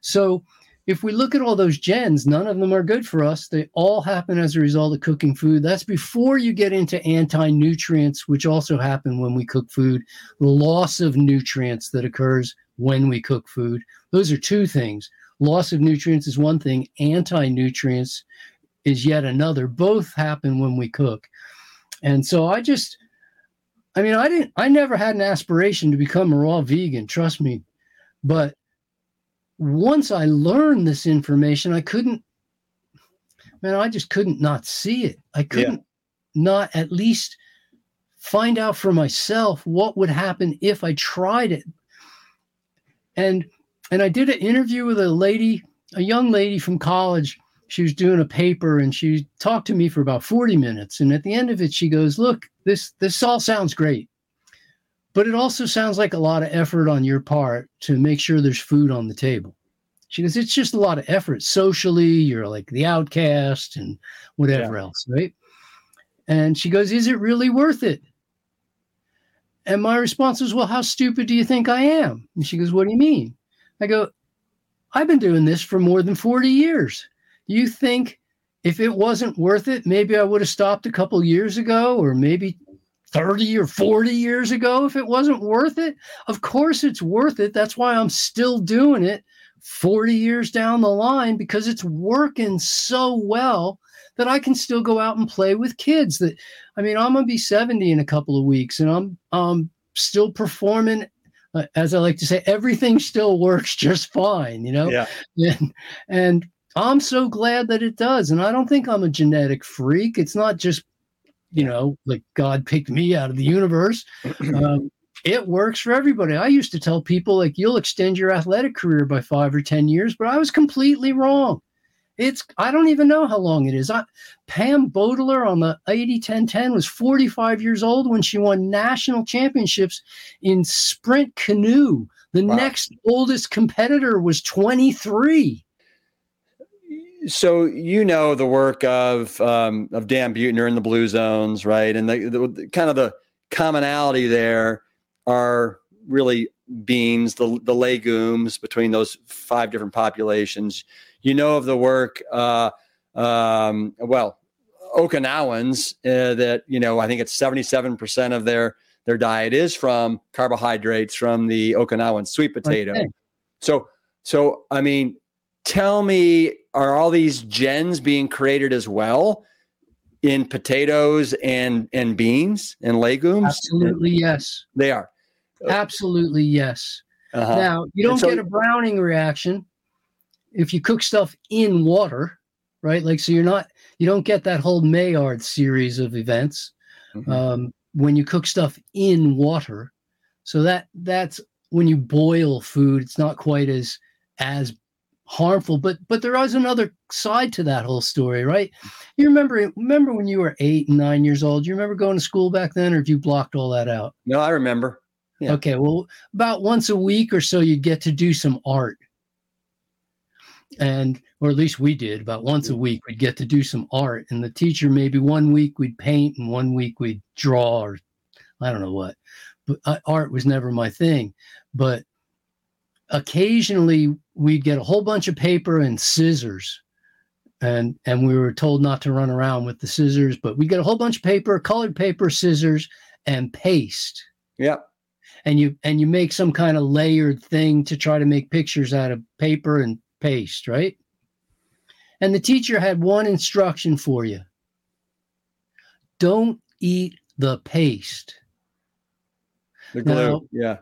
So if we look at all those gens, none of them are good for us. They all happen as a result of cooking food. That's before you get into anti-nutrients, which also happen when we cook food, loss of nutrients that occurs when we cook food. Those are two things. Loss of nutrients is one thing. Anti-nutrients is yet another. Both happen when we cook. And so I just, I mean, I didn't, I never had an aspiration to become a raw vegan, trust me. But once I learned this information, I couldn't, man, I just couldn't not see it. I couldn't yeah. not at least find out for myself what would happen if I tried it. And, and I did an interview with a lady, a young lady from college. She was doing a paper and she talked to me for about forty minutes. And at the end of it, she goes, look, this, this all sounds great, but it also sounds like a lot of effort on your part to make sure there's food on the table. She goes, it's just a lot of effort socially. You're like the outcast and whatever yeah. else, right? And she goes, is it really worth it? And my response was, well, how stupid do you think I am? And she goes, what do you mean? I go, I've been doing this for more than forty years. You think if it wasn't worth it, maybe I would have stopped a couple years ago, or maybe thirty or forty years ago if it wasn't worth it? Of course it's worth it. That's why I'm still doing it forty years down the line, because it's working so well that I can still go out and play with kids. That, I mean, I'm going to be seventy in a couple of weeks, and I'm um still performing, uh, as I like to say, everything still works just fine, you know? Yeah. And, and I'm so glad that it does. And I don't think I'm a genetic freak. It's not just, you know, like God picked me out of the universe. Um, it works for everybody. I used to tell people, like, you'll extend your athletic career by five or ten years, but I was completely wrong. It's, I don't even know how long it is. I, Pam Bodeler on the eighty ten ten was forty-five years old when she won national championships in sprint canoe. The wow. next oldest competitor was twenty-three. So you know the work of um, of Dan Buettner and the Blue Zones, right? And the, the, the kind of the commonality there are really beans, the the legumes between those five different populations. You know of the work, uh, um, well, Okinawans uh, that, you know, I think it's seventy-seven percent of their their diet is from carbohydrates from the Okinawan sweet potato. Okay. So so I mean, tell me, are all these gens being created as well in potatoes and, and beans and legumes? Absolutely, yes. They are. Absolutely, yes. Uh-huh. Now, you don't so, get a browning reaction if you cook stuff in water, right? Like, so you're not, you don't get that whole Maillard series of events mm-hmm. um, when you cook stuff in water. So that that's when you boil food, it's not quite as as harmful, but but there is another side to that whole story, right? You remember remember when you were eight and nine years old? You remember going to school back then, or have you blocked all that out? No, I remember. Yeah. Okay, well, about once a week or so, you get to do some art, and or at least we did. About once a week, we'd get to do some art, and the teacher, maybe one week we'd paint, and one week we'd draw, or I don't know what. But uh, art was never my thing, but occasionally we'd get a whole bunch of paper and scissors, and and we were told not to run around with the scissors, but we get a whole bunch of paper, colored paper, scissors, and paste. Yep. And you and you make some kind of layered thing to try to make pictures out of paper and paste, right? And the teacher had one instruction for you. Don't eat the paste. The glue, now, yeah.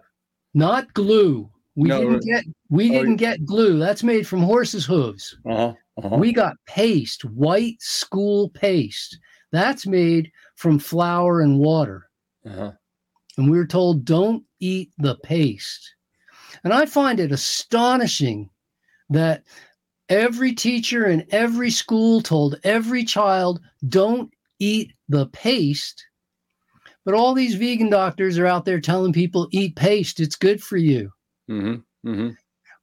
Not glue. We no, didn't get we oh, didn't get glue. That's made from horses' hooves. Uh-huh, uh-huh. We got paste, white school paste. That's made from flour and water. Uh-huh. And we were told, don't eat the paste. And I find it astonishing that every teacher in every school told every child, don't eat the paste. But all these vegan doctors are out there telling people, eat paste. It's good for you. Mm-hmm, mm-hmm.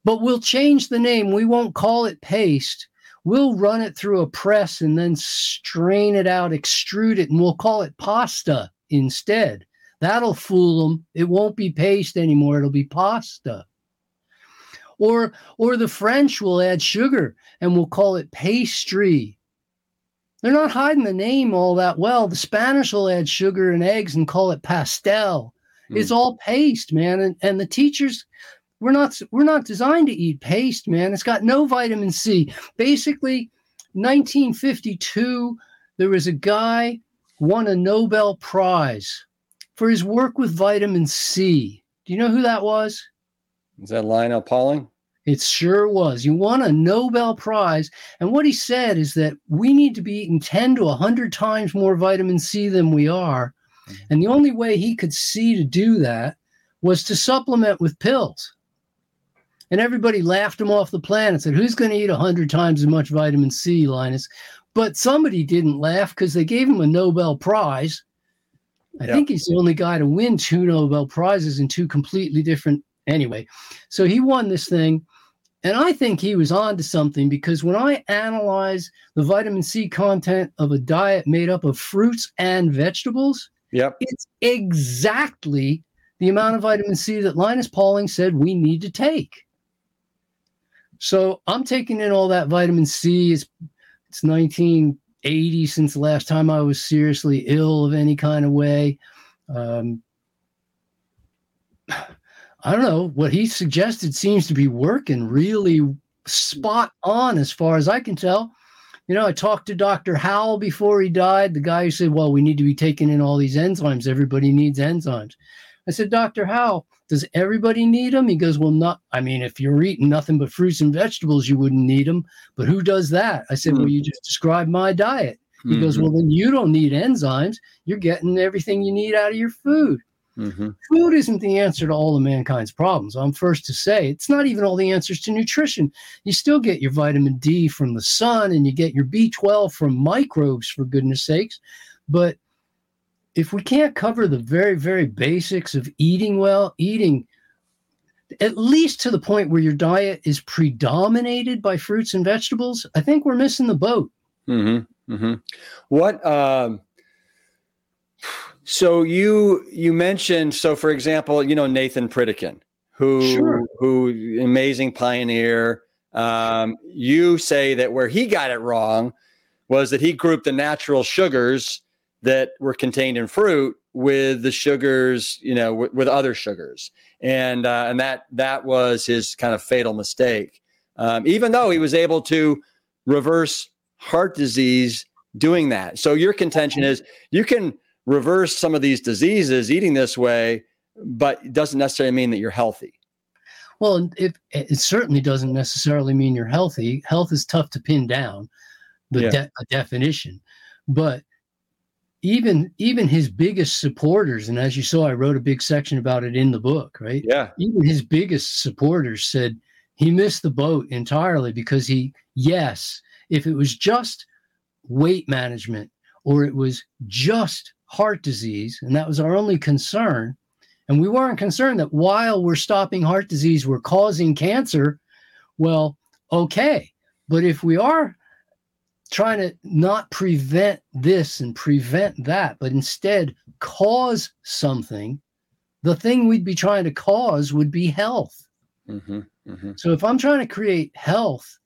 But we'll change the name. We won't call it paste. We'll run it through a press and then strain it out, extrude it, and we'll call it pasta instead. That'll fool them. It won't be paste anymore. It'll be pasta. Or, or the French will add sugar and we'll call it pastry. They're not hiding the name all that well. The Spanish will add sugar and eggs and call it pastel. It's all paste, man. And and the teachers, we're not we're not designed to eat paste, man. It's got no vitamin C. Basically, nineteen fifty-two, there was a guy who won a Nobel Prize for his work with vitamin C. Do you know who that was? Is that Linus Pauling? It sure was. He won a Nobel Prize. And what he said is that we need to be eating ten to one hundred times more vitamin C than we are. And the only way he could see to do that was to supplement with pills. And everybody laughed him off the planet, said, who's going to eat one hundred times as much vitamin C, Linus? But somebody didn't laugh because they gave him a Nobel Prize. I yep. think he's the only guy to win two Nobel Prizes in two completely different. Anyway, so he won this thing. And I think he was on to something, because when I analyze the vitamin C content of a diet made up of fruits and vegetables, yep. it's exactly the amount of vitamin C that Linus Pauling said we need to take. So I'm taking in all that vitamin C. It's, it's nineteen eighty since the last time I was seriously ill of any kind of way. Um, I don't know. What he suggested seems to be working really spot on as far as I can tell. You know, I talked to Doctor Howell before he died, the guy who said, well, we need to be taking in all these enzymes. Everybody needs enzymes. I said, Doctor Howell, does everybody need them? He goes, well, not. I mean, if you're eating nothing but fruits and vegetables, you wouldn't need them. But who does that? I said, mm-hmm. well, you just described my diet. He mm-hmm. goes, well, then you don't need enzymes. You're getting everything you need out of your food. Mm-hmm. Food isn't the answer to all of mankind's problems. I'm first to say it's not even all the answers to nutrition. You still get your vitamin D from the sun, and you get your B twelve from microbes, for goodness sakes. But if we can't cover the very, very basics of eating well, eating at least to the point where your diet is predominated by fruits and vegetables, I think we're missing the boat. Mm-hmm. Mm-hmm. What um So you you mentioned, so for example, you know, Nathan Pritikin, who sure. who amazing pioneer. Um, you say that where he got it wrong was that he grouped the natural sugars that were contained in fruit with the sugars, you know, w- with other sugars. And uh, and that that was his kind of fatal mistake, um, even though he was able to reverse heart disease doing that. So your contention is you can reverse some of these diseases eating this way, but it doesn't necessarily mean that you're healthy. Well, it, it certainly doesn't necessarily mean you're healthy. Health is tough to pin down the yeah. de- definition, but even, even his biggest supporters. And as you saw, I wrote a big section about it in the book, right? Yeah. Even his biggest supporters said he missed the boat entirely, because he, yes, if it was just weight management or it was just heart disease, and that was our only concern, and we weren't concerned that while we're stopping heart disease, we're causing cancer, well, okay. But if we are trying to not prevent this and prevent that, but instead cause something, the thing we'd be trying to cause would be health. Mm-hmm, mm-hmm. So if I'm trying to create health,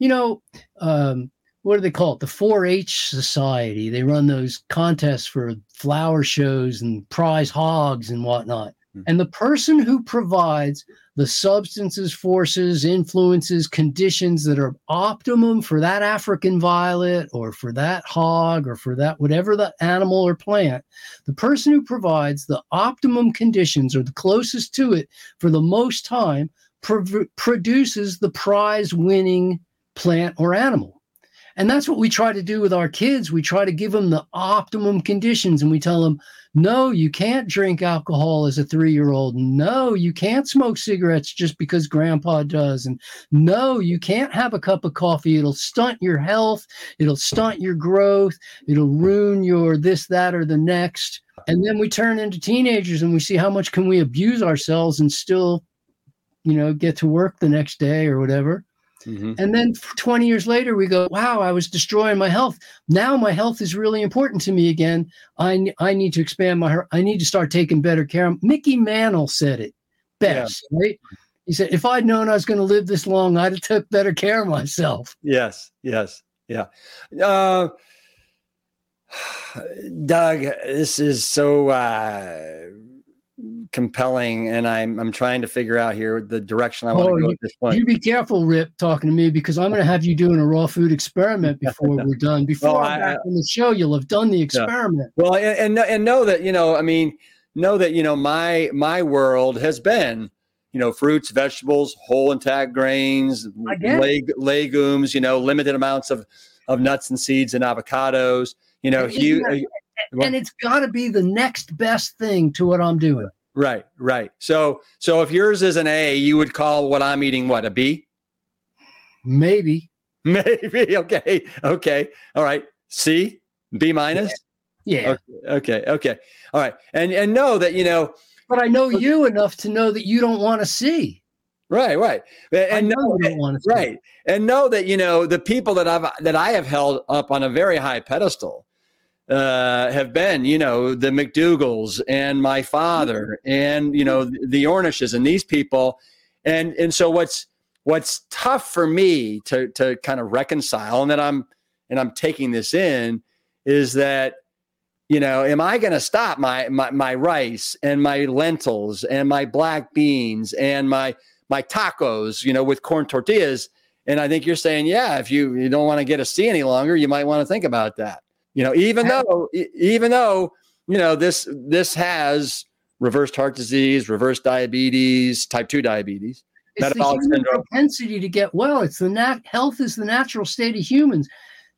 you know, um, what do they call it? The four H Society. They run those contests for flower shows and prize hogs and whatnot. Mm-hmm. And the person who provides the substances, forces, influences, conditions that are optimum for that African violet or for that hog or for that whatever the animal or plant, the person who provides the optimum conditions or the closest to it for the most time pro- produces the prize-winning plant or animal. And that's what we try to do with our kids. We try to give them the optimum conditions, and we tell them, no, you can't drink alcohol as a three-year-old. No, you can't smoke cigarettes just because grandpa does. And no, you can't have a cup of coffee. It'll stunt your health. It'll stunt your growth. It'll ruin your this, that, or the next. And then we turn into teenagers and we see how much can we abuse ourselves and still, you know, get to work the next day or whatever. Mm-hmm. And then twenty years later, we go, wow, I was destroying my health. Now my health is really important to me again. I I need to expand my heart. I need to start taking better care. Mickey Mantle said it best, yeah. right? He said, if I'd known I was going to live this long, I'd have took better care of myself. Yes, yes, yeah. Uh, Doug, this is so uh, compelling, and I'm I'm trying to figure out here the direction I want oh, to go you, at this point. You be careful, Rip, talking to me, because I'm going to have you doing a raw food experiment before we're done. Before well, I'm I, back on the show, you'll have done the experiment. Yeah. Well, and, and and know that you know, I mean, know that you know, my my world has been, you know, fruits, vegetables, whole intact grains, leg, legumes, you know, limited amounts of of nuts and seeds and avocados, you know, huge. Well, and it's got to be the next best thing to what I'm doing. Right, right. So, so if yours is an A, you would call what I'm eating what, a B? Maybe. Maybe. Okay. Okay. All right. C, B minus. Yeah. yeah. Okay. okay. Okay. All right. And and know that you know. But I know you enough to know that you don't want to see. Right. Right. And I know, know you don't want to see. Right. And know that you know the people that I've that I have held up on a very high pedestal. Uh, have been, you know, the McDougalls and my father and, you know, the, the Ornishes and these people. And, and so what's, what's tough for me to, to kind of reconcile, and that I'm, and I'm taking this in, is that, you know, am I going to stop my, my, my rice and my lentils and my black beans and my, my tacos, you know, with corn tortillas? And I think you're saying, yeah, if you, you don't want to get a C any longer, you might want to think about that. You know, even though, even though, you know, this, this has reversed heart disease, reversed diabetes, type two diabetes. It's the human syndrome. Propensity to get well. It's the nat- health is the natural state of humans.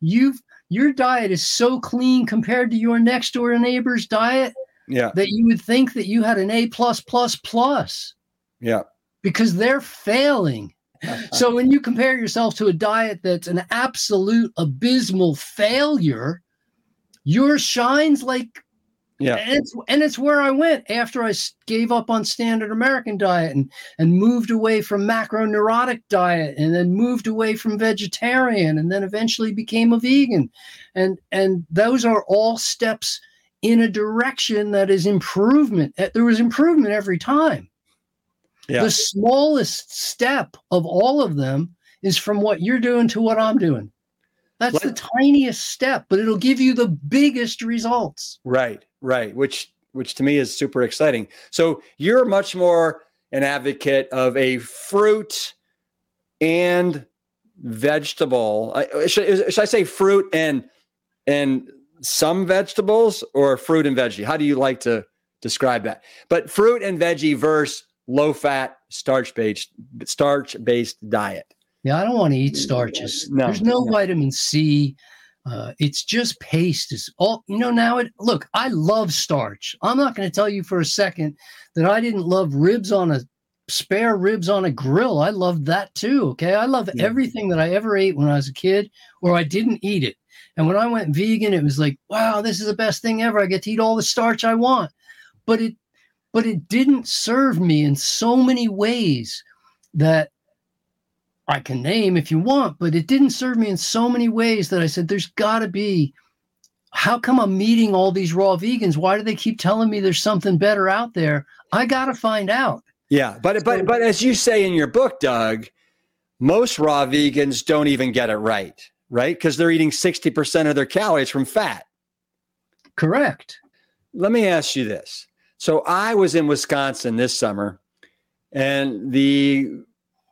You've, your diet is so clean compared to your next door neighbor's diet yeah. that you would think that you had an A plus plus plus. Yeah. Because they're failing. So when you compare yourself to a diet that's an absolute abysmal failure, yours shines like, yeah, and it's, and it's where I went after I gave up on standard American diet and, and moved away from macroneurotic diet and then moved away from vegetarian and then eventually became a vegan. And, and those are all steps in a direction that is improvement. There was improvement every time. Yeah. The smallest step of all of them is from what you're doing to what I'm doing. That's the tiniest step, but it'll give you the biggest results. Right, right, which which to me is super exciting. So you're much more an advocate of a fruit and vegetable. I, should, should I say fruit and and some vegetables, or fruit and veggie? How do you like to describe that? But fruit and veggie versus low-fat, starch-based, starch-based diet. Yeah, I don't want to eat starches. No, There's no, no. vitamin C. Uh, it's just paste. It's all, you know, now it, look, I love starch. I'm not going to tell you for a second that I didn't love ribs on a, spare ribs on a grill. I loved that too, okay? I love yeah. everything that I ever ate when I was a kid, or I didn't eat it. And when I went vegan, it was like, wow, this is the best thing ever. I get to eat all the starch I want. But it, but it didn't serve me in so many ways that I can name if you want, but it didn't serve me in so many ways that I said, there's got to be, how come I'm meeting all these raw vegans? Why do they keep telling me there's something better out there? I got to find out. Yeah. But, so, but, but as you say in your book, Doug, most raw vegans don't even get it right. Right. Cause they're eating sixty percent of their calories from fat. Correct. Let me ask you this. So I was in Wisconsin this summer, and the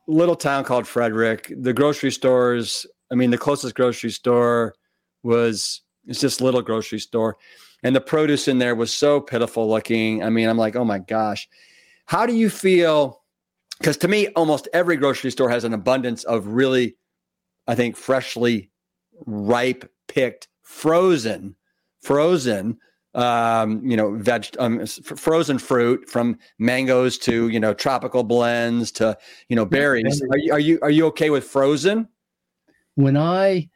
little town called Frederick, the grocery stores, I mean, the closest grocery store was, it's just little grocery store. And the produce in there was so pitiful looking. I mean, I'm like, oh my gosh, how do you feel? Because to me, almost every grocery store has an abundance of really, I think, freshly ripe, picked, frozen, frozen um, you know, veg, um, f- frozen fruit, from mangoes to, you know, tropical blends to, you know, berries. Are you, are you, are you okay with frozen? When I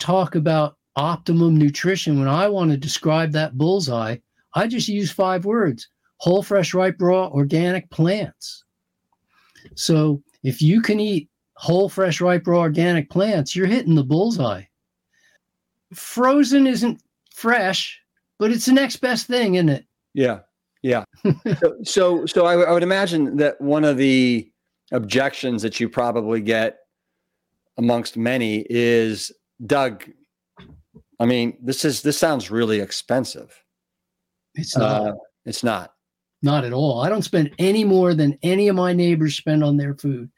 talk about optimum nutrition, when I want to describe that bullseye, I just use five words: whole, fresh, ripe, raw, organic plants. So if you can eat whole, fresh, ripe, raw, organic plants, you're hitting the bullseye. Frozen isn't fresh, but it's the next best thing, isn't it? Yeah, yeah. so, so, so I, w- I would imagine that one of the objections that you probably get amongst many is, Doug, I mean, this is this sounds really expensive. It's not. Uh, it's not. Not at all. I don't spend any more than any of my neighbors spend on their food,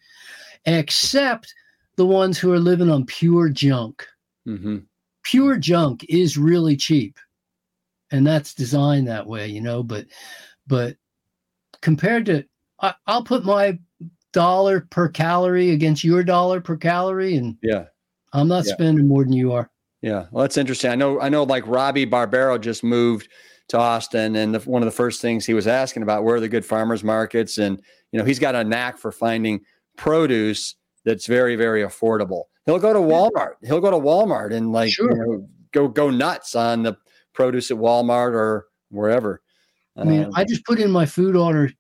except the ones who are living on pure junk. Mm-hmm. Pure junk is really cheap, and that's designed that way, you know, but, but compared to, I, I'll put my dollar per calorie against your dollar per calorie. And yeah, I'm not yeah. spending more than you are. Yeah. Well, that's interesting. I know, I know like Robbie Barbero just moved to Austin, and the, one of the first things he was asking about were the good farmers markets. And, you know, he's got a knack for finding produce that's very, very affordable. He'll go to Walmart. He'll go to Walmart and like sure. you know, go go nuts on the produce at Walmart or wherever. I mean, um, I just put in my food order.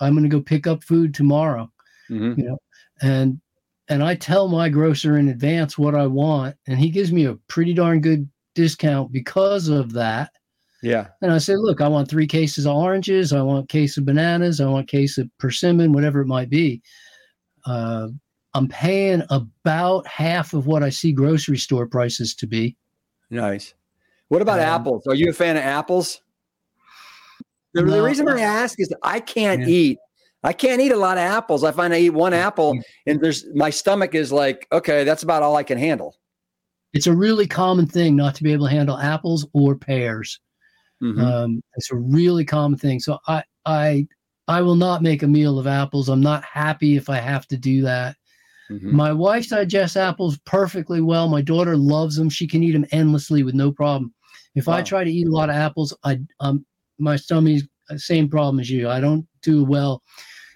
I'm going to go pick up food tomorrow, mm-hmm. you know, and and I tell my grocer in advance what I want, and he gives me a pretty darn good discount because of that. Yeah. And I say, look, I want three cases of oranges. I want a case of bananas. I want a case of persimmon, whatever it might be. Uh, I'm paying about half of what I see grocery store prices to be. Nice. What about um, apples? Are you a fan of apples? The, no, the reason I ask is I can't yeah. eat. I can't eat a lot of apples. I find I eat one apple and there's my stomach is like, okay, that's about all I can handle. It's a really common thing not to be able to handle apples or pears. Mm-hmm. Um, it's a really common thing. So I, I, I will not make a meal of apples. I'm not happy if I have to do that. Mm-hmm. My wife digests apples perfectly well. My daughter loves them. She can eat them endlessly with no problem. If wow. I try to eat a lot of apples, I um my stomach's the same problem as you. I don't do well.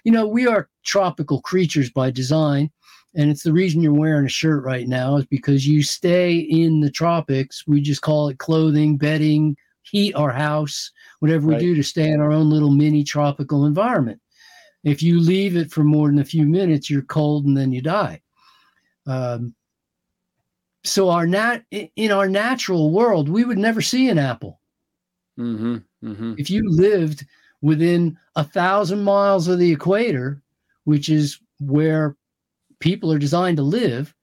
You know, we are tropical creatures by design, and it's the reason you're wearing a shirt right now is because you stay in the tropics. We just call it clothing, bedding, heat, our house, whatever we right. do to stay in our own little mini tropical environment. If you leave it for more than a few minutes, you're cold and then you die. Um, so our nat- in our natural world, we would never see an apple. Mm-hmm, mm-hmm. If you lived within a thousand miles of the equator, which is where people are designed to live,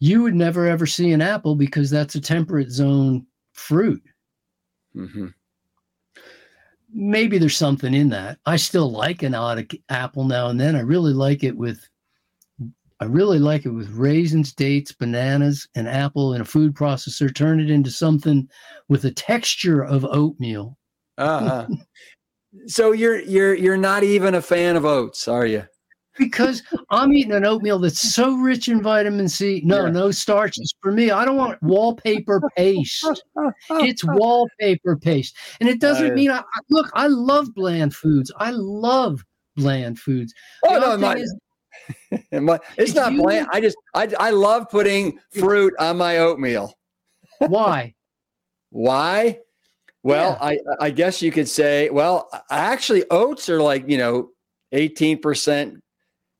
you would never ever see an apple because that's a temperate zone fruit. Mm-hmm. Maybe there's something in that. I still like an odd apple now and then. I really like it with, I really like it with raisins, dates, bananas, an apple in a food processor. Turn it into something with a texture of oatmeal. Uh-huh. So you're you're you're not even a fan of oats, are you? Because I'm eating an oatmeal that's so rich in vitamin C. No, yeah. no starches for me. I don't want wallpaper paste. It's wallpaper paste. And it doesn't uh, mean I, I look, I love bland foods. I love bland foods. Oh, no, my, is, my, it's not you, bland. I just I I love putting fruit on my oatmeal. Why? Why? Well, yeah. I I guess you could say, well, actually oats are like, you know, eighteen percent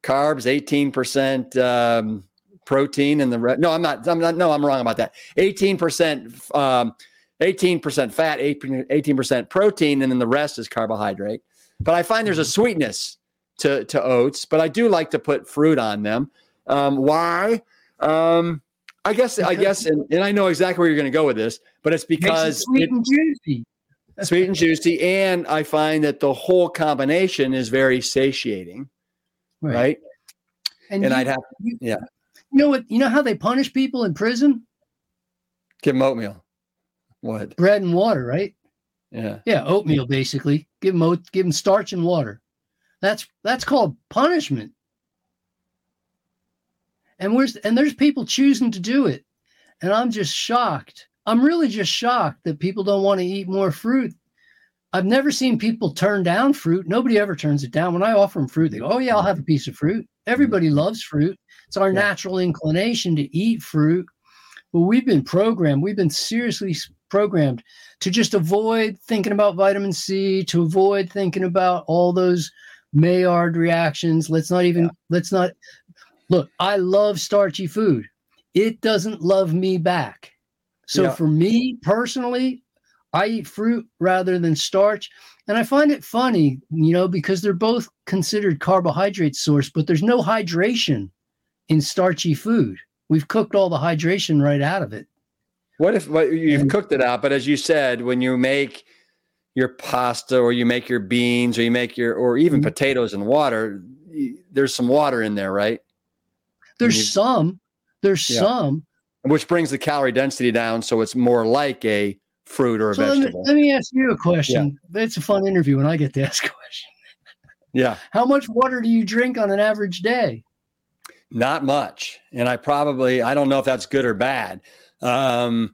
carbs, eighteen percent um, protein, and the rest. No, I'm not. I'm not. No, I'm wrong about that. eighteen percent, um, eighteen percent fat, eighteen percent protein, and then the rest is carbohydrate. But I find there's a sweetness to to oats. But I do like to put fruit on them. Um, why? Um, I guess. I guess, and, and I know exactly where you're going to go with this. But it's because it's sweet it, and juicy. Sweet and juicy, and I find that the whole combination is very satiating, right? right? And, and you, I'd have, you, yeah. You know what? You know how they punish people in prison? Give them oatmeal. What? Bread and water, right? Yeah. Yeah, oatmeal basically. Give them oat, give them starch and water. That's that's called punishment. And where's and there's people choosing to do it, and I'm just shocked. I'm really just shocked that people don't want to eat more fruit. I've never seen people turn down fruit. Nobody ever turns it down. When I offer them fruit, they go, oh, yeah, I'll have a piece of fruit. Everybody mm-hmm. loves fruit. It's our yeah. natural inclination to eat fruit. But we've been programmed. We've been seriously programmed to just avoid thinking about vitamin C, to avoid thinking about all those Maillard reactions. Let's not even, yeah. let's not. Look, I love starchy food. It doesn't love me back. So yeah. for me personally, I eat fruit rather than starch. And I find it funny, you know, because they're both considered carbohydrate source, but there's no hydration in starchy food. We've cooked all the hydration right out of it. What if what, you've and, cooked it out, but as you said, when you make your pasta or you make your beans or you make your, or even mm-hmm. potatoes and water, there's some water in there, right? There's you, some, there's yeah. some. Which brings the calorie density down. So it's more like a fruit or a so vegetable. Let me, let me ask you a question. Yeah. It's a fun interview when I get to ask a question. Yeah. How much water do you drink on an average day? Not much. And I probably, I don't know if that's good or bad. Um,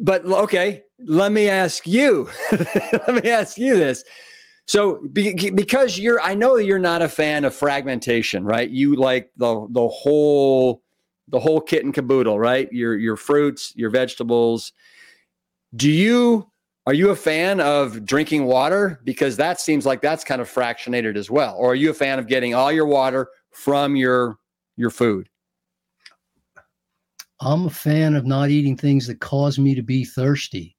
but okay, let me ask you, let me ask you this. So be, because you're, I know that you're not a fan of fragmentation, right? You like the the whole, the whole kit and caboodle, right? Your, your fruits, your vegetables. Do you, are you a fan of drinking water? Because that seems like that's kind of fractionated as well. Or are you a fan of getting all your water from your, your food? I'm a fan of not eating things that cause me to be thirsty.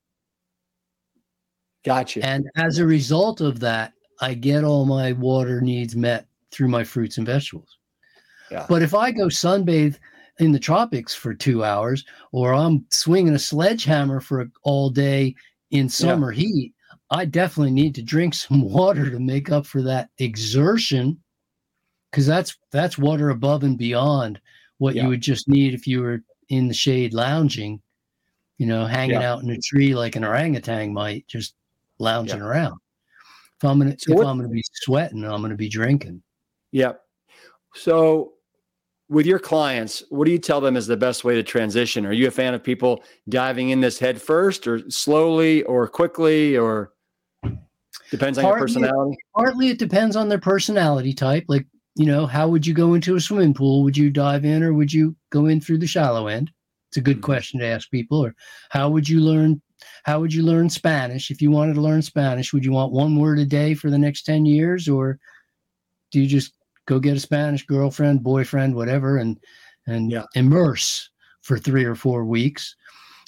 Gotcha. And as a result of that, I get all my water needs met through my fruits and vegetables. Yeah. But if I go sunbathe in the tropics for two hours, or I'm swinging a sledgehammer for all day in summer yeah. heat, I definitely need to drink some water to make up for that exertion, because that's that's water above and beyond what yeah. you would just need if you were in the shade lounging, you know, hanging yeah. out in a tree like an orangutan might, just lounging yeah. around. If I'm gonna so if what, I'm gonna be sweating, I'm gonna be drinking. Yeah. So with your clients, what do you tell them is the best way to transition? Are you a fan of people diving in this head first, or slowly, or quickly, or depends on partly, your personality? Partly it depends on their personality type. Like, you know, how would you go into a swimming pool? Would you dive in, or would you go in through the shallow end? It's a good question to ask people. Or how would you learn, how would you learn Spanish? If you wanted to learn Spanish, would you want one word a day for the next ten years? Or do you just go get a Spanish girlfriend, boyfriend, whatever, and, and yeah. immerse for three or four weeks?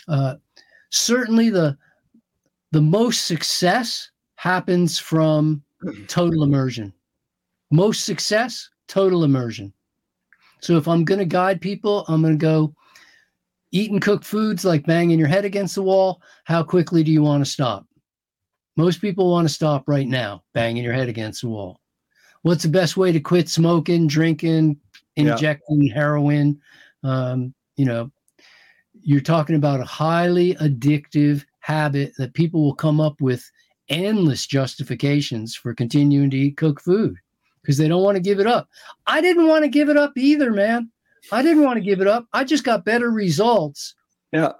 Uh, certainly the, the most success happens from total immersion. Most success, total immersion. So if I'm going to guide people, I'm going to go eat and cook foods like banging your head against the wall. How quickly do you want to stop? Most people want to stop right now, banging your head against the wall. What's the best way to quit smoking, drinking, injecting yeah. heroin? Um, you know, you're talking about a highly addictive habit that people will come up with endless justifications for continuing to eat cooked food, because they don't want to give it up. I didn't want to give it up either, man. I didn't want to give it up. I just got better results. Yeah.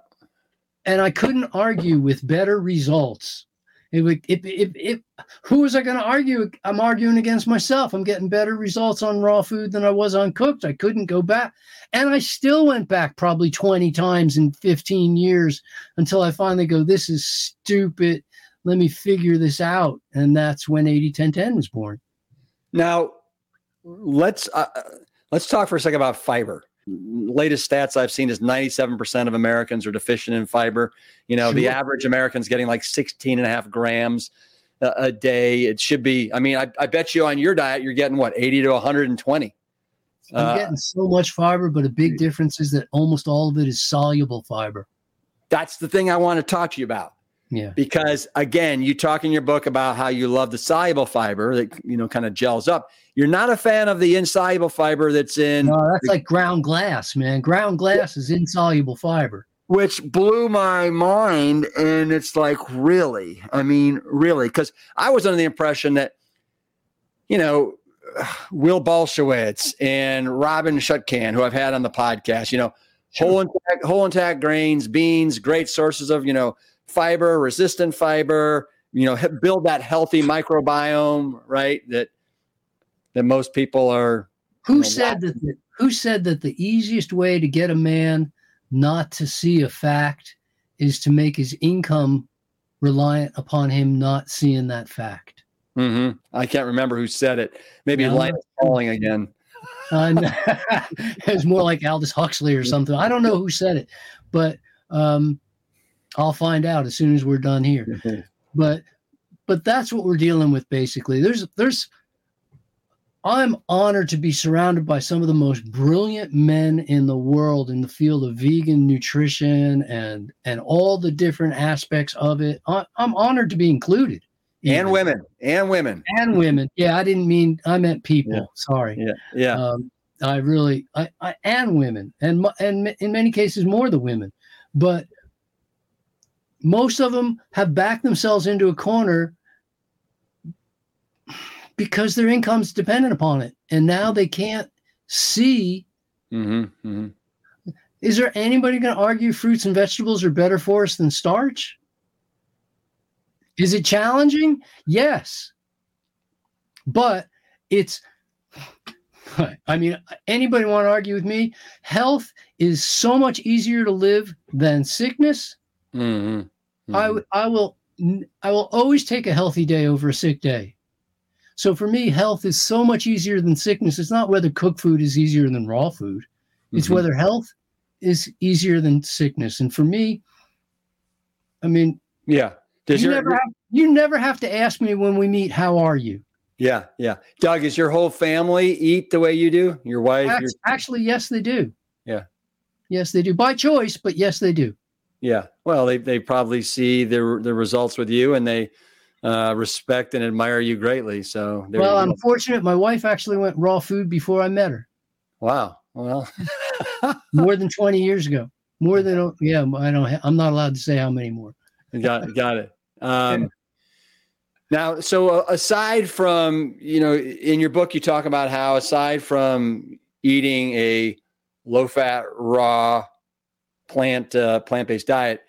And I couldn't argue with better results. It would, it, it, it, who was I going to argue? I'm arguing against myself. I'm getting better results on raw food than I was on cooked. I couldn't go back. And I still went back probably twenty times in fifteen years until I finally go, this is stupid. Let me figure this out. And that's when eighty ten ten was born. Now, let's uh, let's talk for a second about fiber. Latest stats I've seen is ninety-seven percent of Americans are deficient in fiber. You know, sure. The average American's getting like sixteen and a half grams a, a day. It should be, I mean, I, I bet you on your diet, you're getting what, eighty to one hundred twenty. I'm uh, getting so much fiber, but a big difference is that almost all of it is soluble fiber. That's the thing I want to talk to you about. Yeah. Because again, you talk in your book about how you love the soluble fiber that, you know, kind of gels up. You're not a fan of the insoluble fiber that's in. No, that's the, like ground glass, man. Ground glass yeah. is insoluble fiber. Which blew my mind. And it's like, really? I mean, really? Because I was under the impression that, you know, Will Bulsiewicz and Robin Shutkan, who I've had on the podcast, you know, sure. whole intact, whole intact grains, beans, great sources of, you know, fiber, resistant fiber, you know, build that healthy microbiome, right? That that most people are. Who you know, said that? The, who said that the easiest way to get a man not to see a fact is to make his income reliant upon him not seeing that fact? Mm-hmm. I can't remember who said it. Maybe no. Linus Pauling again. Uh, no. It's more like Aldous Huxley or something. I don't know who said it, but. Um, I'll find out as soon as we're done here. Mm-hmm. But but that's what we're dealing with basically. There's there's I'm honored to be surrounded by some of the most brilliant men in the world in the field of vegan nutrition and and all the different aspects of it. I, I'm honored to be included. Even. And women, and women, and women. Yeah, I didn't mean. I meant people. Yeah. Sorry. Yeah, yeah. Um, I really, I, I, and women, and and in many cases more the women, but most of them have backed themselves into a corner because their income's dependent upon it, and now they can't see. Mm-hmm, mm-hmm. Is there anybody going to argue fruits and vegetables are better for us than starch? Is it challenging? Yes. But it's, I mean, anybody want to argue with me? Health is so much easier to live than sickness. Mm-hmm. Mm-hmm. I, I will I will always take a healthy day over a sick day. So for me, health is so much easier than sickness. It's not whether cooked food is easier than raw food. It's mm-hmm. whether health is easier than sickness. And for me, I mean, yeah. Does you, your, never have, you never have to ask me when we meet, how are you? Yeah, yeah. Doug, is your whole family eat the way you do? Your wife? Actually, your... actually yes, they do. Yeah. Yes, they do. By choice, but yes, they do. Yeah. Well, they, they probably see their, their results with you, and they uh, respect and admire you greatly. So, well, I'm fortunate. My wife actually went raw food before I met her. Wow. Well, more than twenty years ago. More than, yeah, I don't, I'm not allowed to say how many more. got it. Got it. Um, yeah. Now, so aside from, you know, in your book, you talk about how aside from eating a low fat, raw plant, uh, plant-based diet,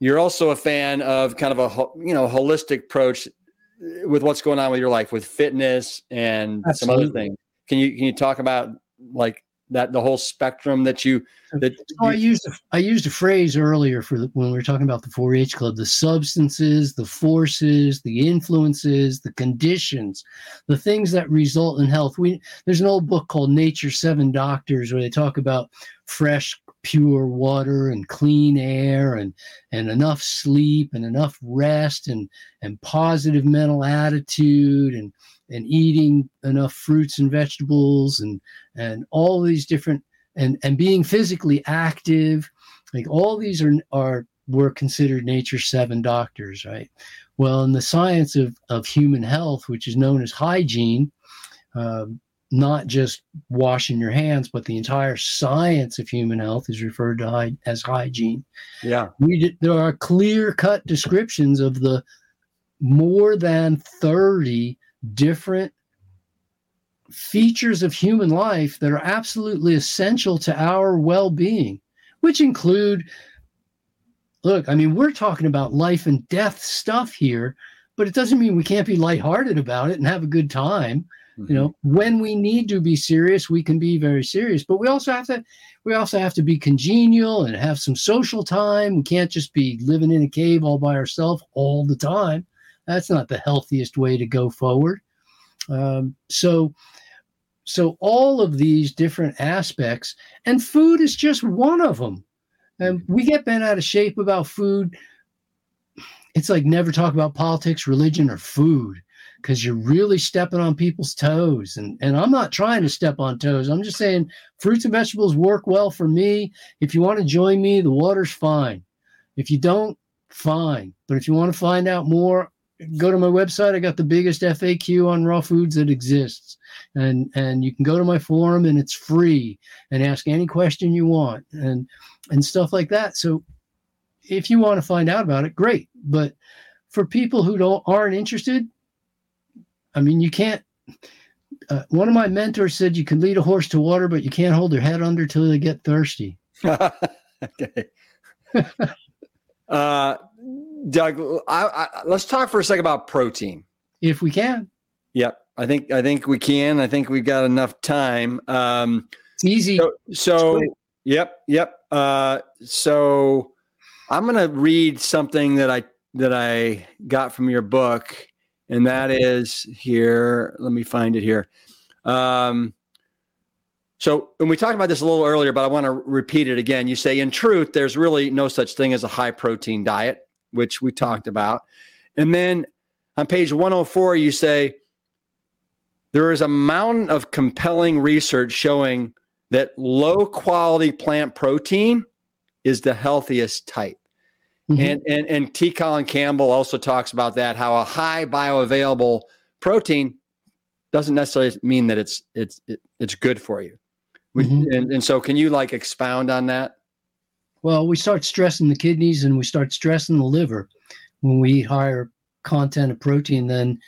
you're also a fan of kind of a, you know, holistic approach with what's going on with your life, with fitness and Absolutely. some other things. Can you, can you talk about like that, the whole spectrum that you, that oh, I used, I used a phrase earlier for the, when we were talking about the four H club, the substances, the forces, the influences, the conditions, the things that result in health. We, there's an old book called Nature Seven Doctors where they talk about fresh, pure water and clean air and, and enough sleep and enough rest and, and positive mental attitude and, and eating enough fruits and vegetables and, and all these different, and, and being physically active. Like all these are, are, were considered nature's seven doctors, right? Well, in the science of, of human health, which is known as hygiene, uh, not just washing your hands, but the entire science of human health is referred to as hygiene. Yeah. We did, there are clear-cut descriptions of the more than thirty different features of human life that are absolutely essential to our well-being, which include, look, I mean, we're talking about life and death stuff here, but it doesn't mean we can't be lighthearted about it and have a good time. Mm-hmm. You know, when we need to be serious, we can be very serious, but we also have to, we also have to be congenial and have some social time. We can't just be living in a cave all by ourselves all the time. That's not the healthiest way to go forward. Um, so, so all of these different aspects, and food is just one of them. And we get bent out of shape about food. It's like never talk about politics, religion, or food, because you're really stepping on people's toes. And, and I'm not trying to step on toes. I'm just saying fruits and vegetables work well for me. If you want to join me, the water's fine. If you don't, fine. But if you want to find out more, go to my website. I got the biggest F A Q on raw foods that exists. And and you can go to my forum, and it's free, and ask any question you want and and stuff like that. So if you want to find out about it, great. But for people who don't aren't interested, I mean, you can't uh, – one of my mentors said you can lead a horse to water, but you can't hold their head under till they get thirsty. Okay. uh Doug, I, I, let's talk for a second about protein. If we can. Yep. I think, I think we can. I think we've got enough time. Um, it's easy. So, so it's yep. Yep. Uh, so I'm going to read something that I, that I got from your book, and that is here. Let me find it here. Um, So, and we talked about this a little earlier, but I want to repeat it again. You say, in truth, there's really no such thing as a high protein diet, which we talked about. And then on page one oh four, you say, There is a mountain of compelling research showing that low quality plant protein is the healthiest type. Mm-hmm. And, and, and T. Colin Campbell also talks about that, how a high bioavailable protein doesn't necessarily mean that it's, it's, it, it's good for you. Mm-hmm. And, and so can you like expound on that? Well, we start stressing the kidneys and we start stressing the liver when we eat higher content of protein than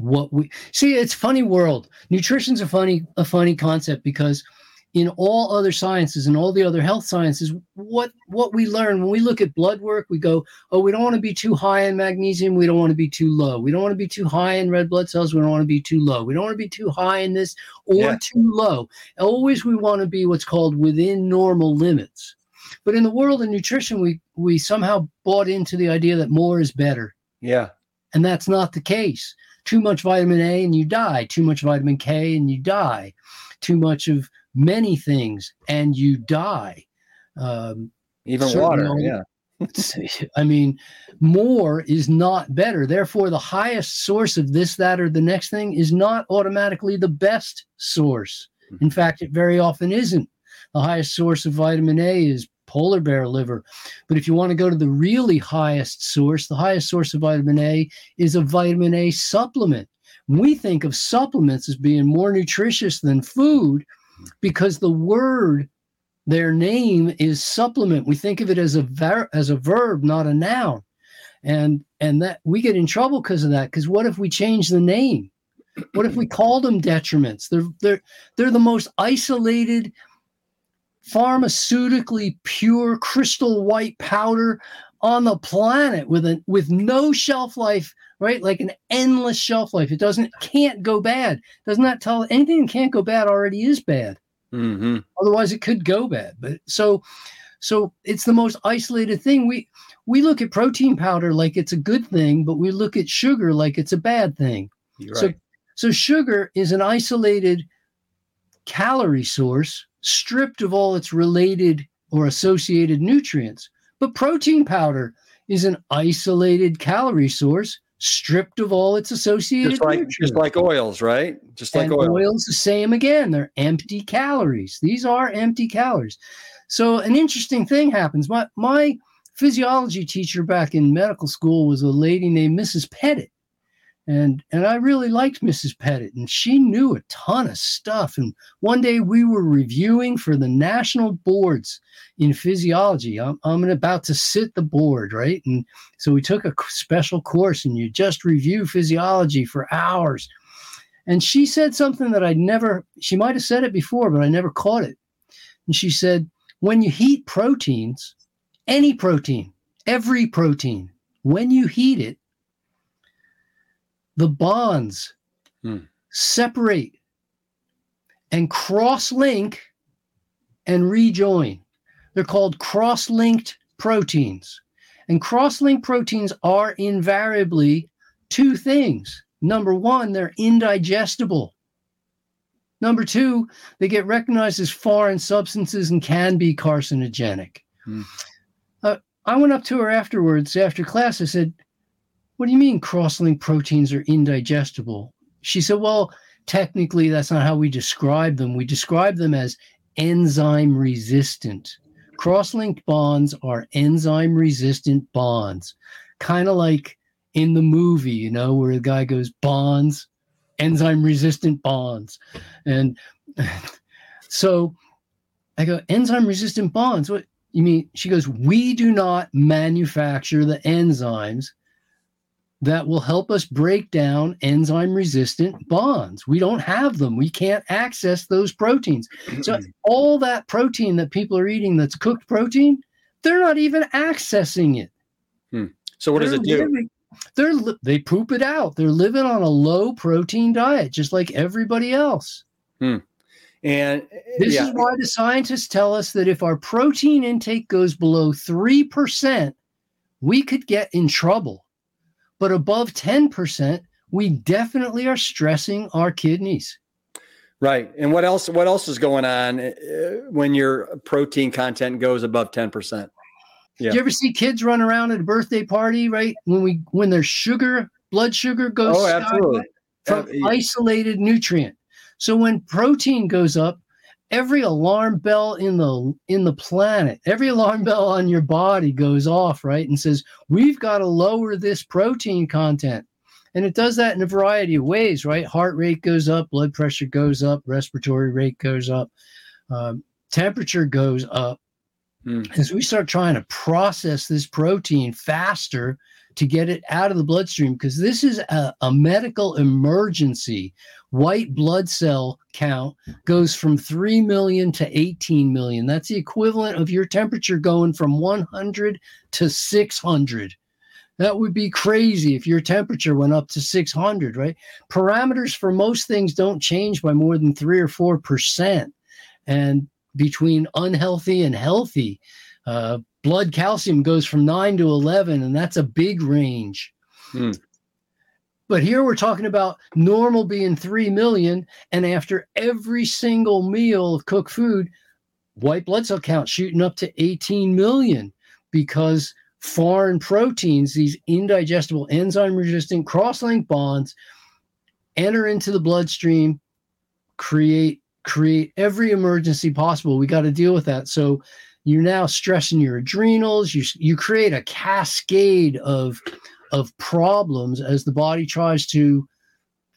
what we see. It's funny world. Nutrition's a funny, a funny concept, because in all other sciences and all the other health sciences, what, what we learn when we look at blood work, we go, oh, we don't want to be too high in magnesium. We don't want to be too low. We don't want to be too high in red blood cells. We don't want to be too low. We don't want to be too high in this or yeah. too low. Always we want to be what's called within normal limits. But in the world of nutrition, we we somehow bought into the idea that more is better. Yeah. And that's not the case. Too much vitamin A and you die. Too much vitamin K and you die. Too much of many things and you die. Um, Even water, yeah. I mean, more is not better. Therefore, the highest source of this, that, or the next thing is not automatically the best source. In fact, it very often isn't. The highest source of vitamin A is polar bear liver. But if you want to go to the really highest source, the highest source of vitamin A is a vitamin A supplement. We think of supplements as being more nutritious than food because the word, their name is supplement. We think of it as a ver- as a verb, not a noun. And and that we get in trouble because of that, because what if we change the name? What if we call them detriments? They're they're they're the most isolated, pharmaceutically pure crystal white powder on the planet with a with no shelf life, right? Like an endless shelf life. It doesn't can't go bad. Doesn't that tell anything that can't go bad already is bad. Mm-hmm. Otherwise it could go bad. But so so it's the most isolated thing. We we look at protein powder like it's a good thing, but we look at sugar like it's a bad thing. You're so right. So sugar is an isolated calorie source, stripped of all its related or associated nutrients. But protein powder is an isolated calorie source, stripped of all its associated just like, nutrients. Just like oils, right? Just like and oil. oils, the same again. They're empty calories. These are empty calories. So an interesting thing happens. My, my physiology teacher back in medical school was a lady named Missus Pettit. And and I really liked Missus Pettit, and she knew a ton of stuff. And one day we were reviewing for the national boards in physiology. I'm, I'm about to sit the board, right? And so we took a special course, and you just review physiology for hours. And she said something that I never, she might have said it before, but I never caught it. And she said, when you heat proteins, any protein, every protein, when you heat it, the bonds hmm. separate and cross-link and rejoin. They're called cross-linked proteins. And cross-linked proteins are invariably two things. Number one, they're indigestible. Number two, they get recognized as foreign substances and can be carcinogenic. Hmm. Uh, I went up to her afterwards, after class, I said, what do you mean cross-linked proteins are indigestible? She said, well, technically that's not how we describe them. We describe them as enzyme resistant. Cross-linked bonds are enzyme resistant bonds. Kind of like in the movie, you know, where the guy goes bonds, enzyme resistant bonds. And so I go, enzyme resistant bonds. What you mean? She goes, we do not manufacture the enzymes that will help us break down enzyme-resistant bonds. We don't have them. We can't access those proteins. So all that protein that people are eating that's cooked protein, they're not even accessing it. Hmm. So what does it do? They're they poop it out. They're living on a low-protein diet, just like everybody else. Hmm. And this yeah. is why the scientists tell us that if our protein intake goes below three percent, we could get in trouble. But above ten percent, we definitely are stressing our kidneys. Right. And what else, what else is going on when your protein content goes above ten percent? Yeah. Do you ever see kids run around at a birthday party, right? When we when their sugar, blood sugar goes oh, absolutely. from uh, yeah. isolated nutrient. So when protein goes up, every alarm bell in the in the planet, every alarm bell on your body goes off, right, and says, we've got to lower this protein content. And it does that in a variety of ways, right? Heart rate goes up, blood pressure goes up, respiratory rate goes up, um, temperature goes up. Mm. As we start trying to process this protein faster to get it out of the bloodstream, because this is a, a medical emergency. White blood cell count goes from three million to eighteen million. That's the equivalent of your temperature going from one hundred to six hundred. That would be crazy if your temperature went up to six hundred, right? Parameters for most things don't change by more than three or four percent. And between unhealthy and healthy, uh, blood calcium goes from nine to eleven, and that's a big range. Hmm. But here we're talking about normal being three million, and after every single meal of cooked food, white blood cell count shooting up to eighteen million, because foreign proteins, these indigestible enzyme-resistant cross-link bonds, enter into the bloodstream, create create every emergency possible. We got to deal with that. So you're now stressing your adrenals. You you create a cascade of of problems as the body tries to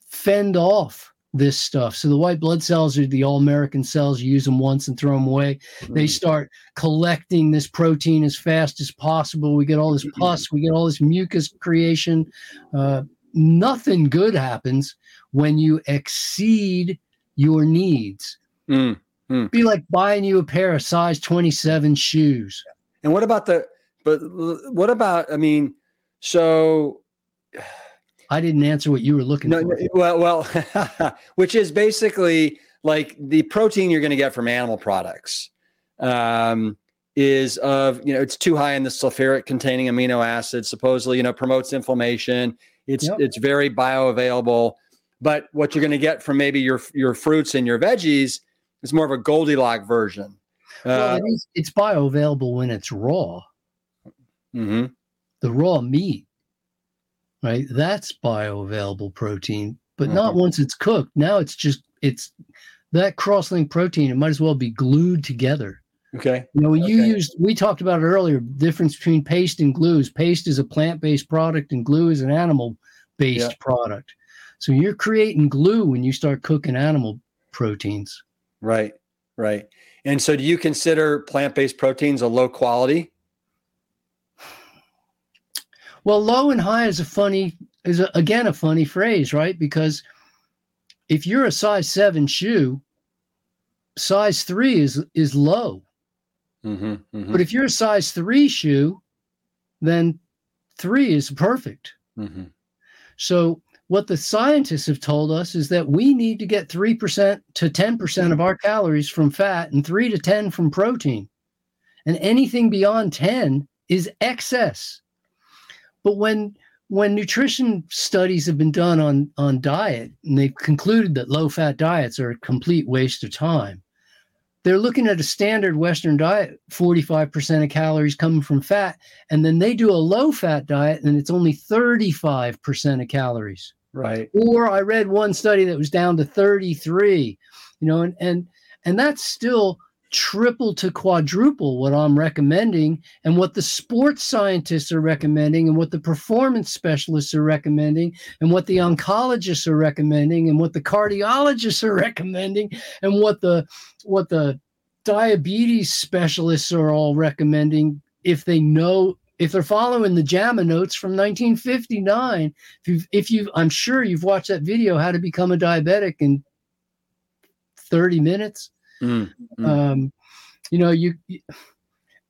fend off this stuff. So the white blood cells are the all-American cells. You use them once and throw them away. Mm-hmm. They start collecting this protein as fast as possible. We get all this pus. We get all this mucus creation. Uh, nothing good happens when you exceed your needs. Mm. Mm. Be like buying you a pair of size twenty-seven shoes. And what about the, but what about, I mean, so. I didn't answer what you were looking no, for. No, well, well which is basically like the protein you're going to get from animal products um, is of, you know, it's too high in the sulfuric containing amino acids, supposedly, you know, promotes inflammation. It's, yep. it's very bioavailable, but what you're going to get from maybe your, your fruits and your veggies, it's more of a Goldilocks version. Well, uh, it is, it's bioavailable when it's raw. Mm-hmm. The raw meat, right? That's bioavailable protein, but mm-hmm. not once it's cooked. Now it's just, it's that cross-linked protein. It might as well be glued together. Okay. You know, when okay. you used, we talked about it earlier, difference between paste and glues. Paste is a plant-based product and glue is an animal-based yeah. product. So you're creating glue when you start cooking animal proteins. Right, right. And so do you consider plant-based proteins a low quality? Well, low and high is a funny, is a, again, a funny phrase, right? Because if you're a size seven shoe, size three is, is low. Mm-hmm, mm-hmm. But if you're a size three shoe, then three is perfect. Mm-hmm. So what the scientists have told us is that we need to get three percent to ten percent of our calories from fat and three to ten from protein. And anything beyond ten is excess. But when when nutrition studies have been done on, on diet, and they've concluded that low-fat diets are a complete waste of time, they're looking at a standard Western diet, forty-five percent of calories coming from fat, and then they do a low-fat diet, and it's only thirty-five percent of calories. Right. Or I read one study that was down to thirty-three, you know, and, and, and that's still triple to quadruple what I'm recommending and what the sports scientists are recommending and what the performance specialists are recommending and what the oncologists are recommending and what the cardiologists are recommending and what the, what the diabetes specialists are all recommending if they know. If they're following the JAMA notes from nineteen fifty-nine, if you've, if you've, I'm sure you've watched that video, How to Become a Diabetic in thirty minutes. Mm, mm. Um, you know, you,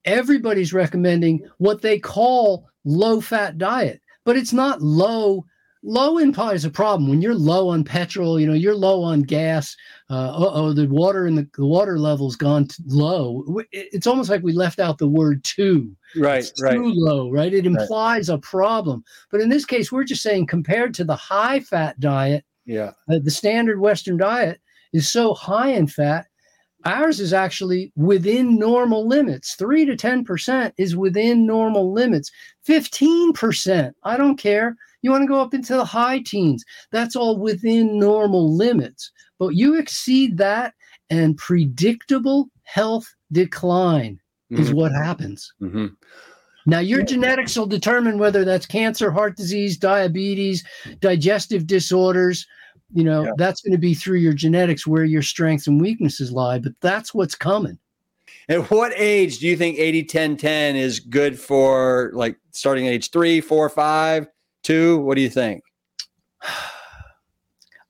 everybody's recommending what they call low-fat diet, but it's not low. Low in pot is a problem. When you're low on petrol, you know, you're low on gas. Uh, oh, the water in the, the water level's gone low. It's almost like we left out the word too. Right, it's right. Too low, right? It implies right. a problem. But in this case, we're just saying compared to the high-fat diet, yeah, uh, the standard Western diet is so high in fat. Ours is actually within normal limits. three to ten percent is within normal limits. fifteen percent, I don't care. You want to go up into the high teens. That's all within normal limits. But you exceed that, and predictable health decline mm-hmm. is what happens. Mm-hmm. Now, your genetics will determine whether that's cancer, heart disease, diabetes, digestive disorders. You know, yeah. that's going to be through your genetics where your strengths and weaknesses lie, but that's what's coming. At what age do you think eighty ten ten is good for, like, starting at age three, four, five, two? What do you think?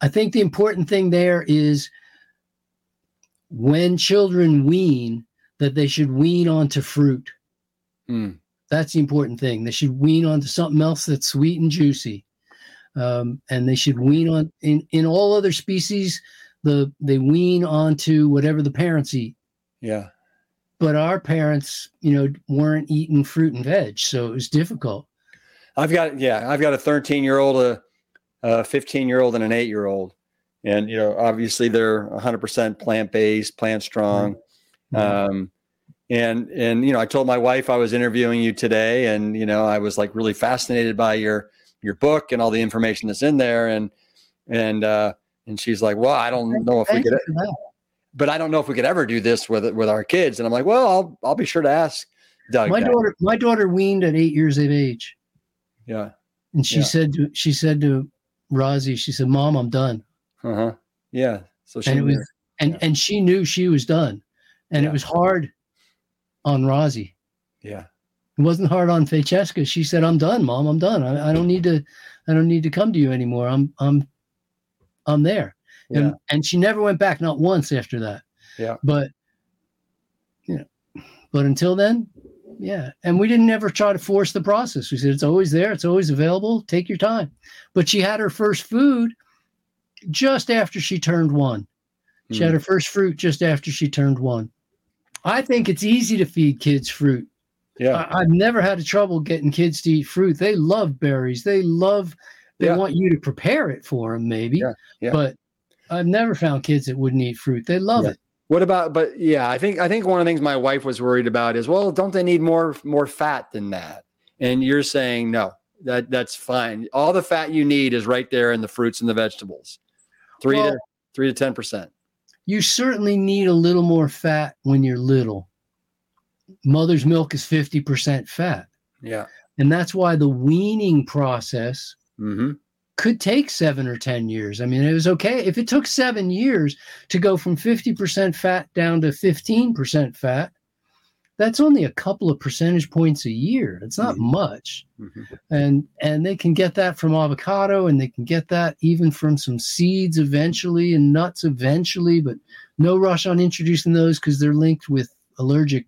I think the important thing there is when children wean, that they should wean onto fruit. Mm. That's the important thing. They should wean onto something else that's sweet and juicy. Um, and they should wean on in, in all other species, the, they wean onto whatever the parents eat. Yeah. But our parents, you know, weren't eating fruit and veg. So it was difficult. I've got, yeah, I've got a thirteen year old, a, a fifteen year old and an eight year old. And, you know, obviously they're one hundred percent plant-based, plant strong. Mm-hmm. Um, and, and, you know, I told my wife I was interviewing you today, and, you know, I was like really fascinated by your, your book and all the information that's in there. And, and, uh, and she's like, well, I don't know if we could, but I don't know if we could ever do this with with our kids. And I'm like, well, I'll, I'll be sure to ask Doug. My now. daughter, my daughter weaned at eight years of age. Yeah. And she yeah. said, to, she said to Rozzy, she said, Mom, I'm done. Uh-huh. Yeah. So she and it was, and, yeah. and she knew she was done, and yeah. it was hard on Rozzy. Yeah. It wasn't hard on Francesca. She said, I'm done, Mom. I'm done. I, I don't need to, I don't need to come to you anymore. I'm, I'm, I'm there. Yeah. And, and she never went back, not once after that. Yeah. But, you know, but until then, yeah. And we didn't ever try to force the process. We said, it's always there. It's always available. Take your time. But she had her first food just after she turned one. She mm. had her first fruit just after she turned one. I think it's easy to feed kids fruit. Yeah. I, I've never had a trouble getting kids to eat fruit. They love berries. They love, they yeah. want you to prepare it for them maybe, yeah. Yeah. but I've never found kids that wouldn't eat fruit. They love yeah. it. What about, but yeah, I think, I think one of the things my wife was worried about is, well, don't they need more, more fat than that? And you're saying, no, that that's fine. All the fat you need is right there in the fruits and the vegetables. Three well, to three to ten percent. You certainly need a little more fat when you're little. Mother's milk is fifty percent fat. Yeah. And that's why the weaning process mm-hmm. could take seven or ten years. I mean, it was okay. If it took seven years to go from fifty percent fat down to fifteen percent fat, that's only a couple of percentage points a year. It's not mm-hmm. much. Mm-hmm. And and they can get that from avocado, and they can get that even from some seeds eventually and nuts eventually, but no rush on introducing those because they're linked with allergic,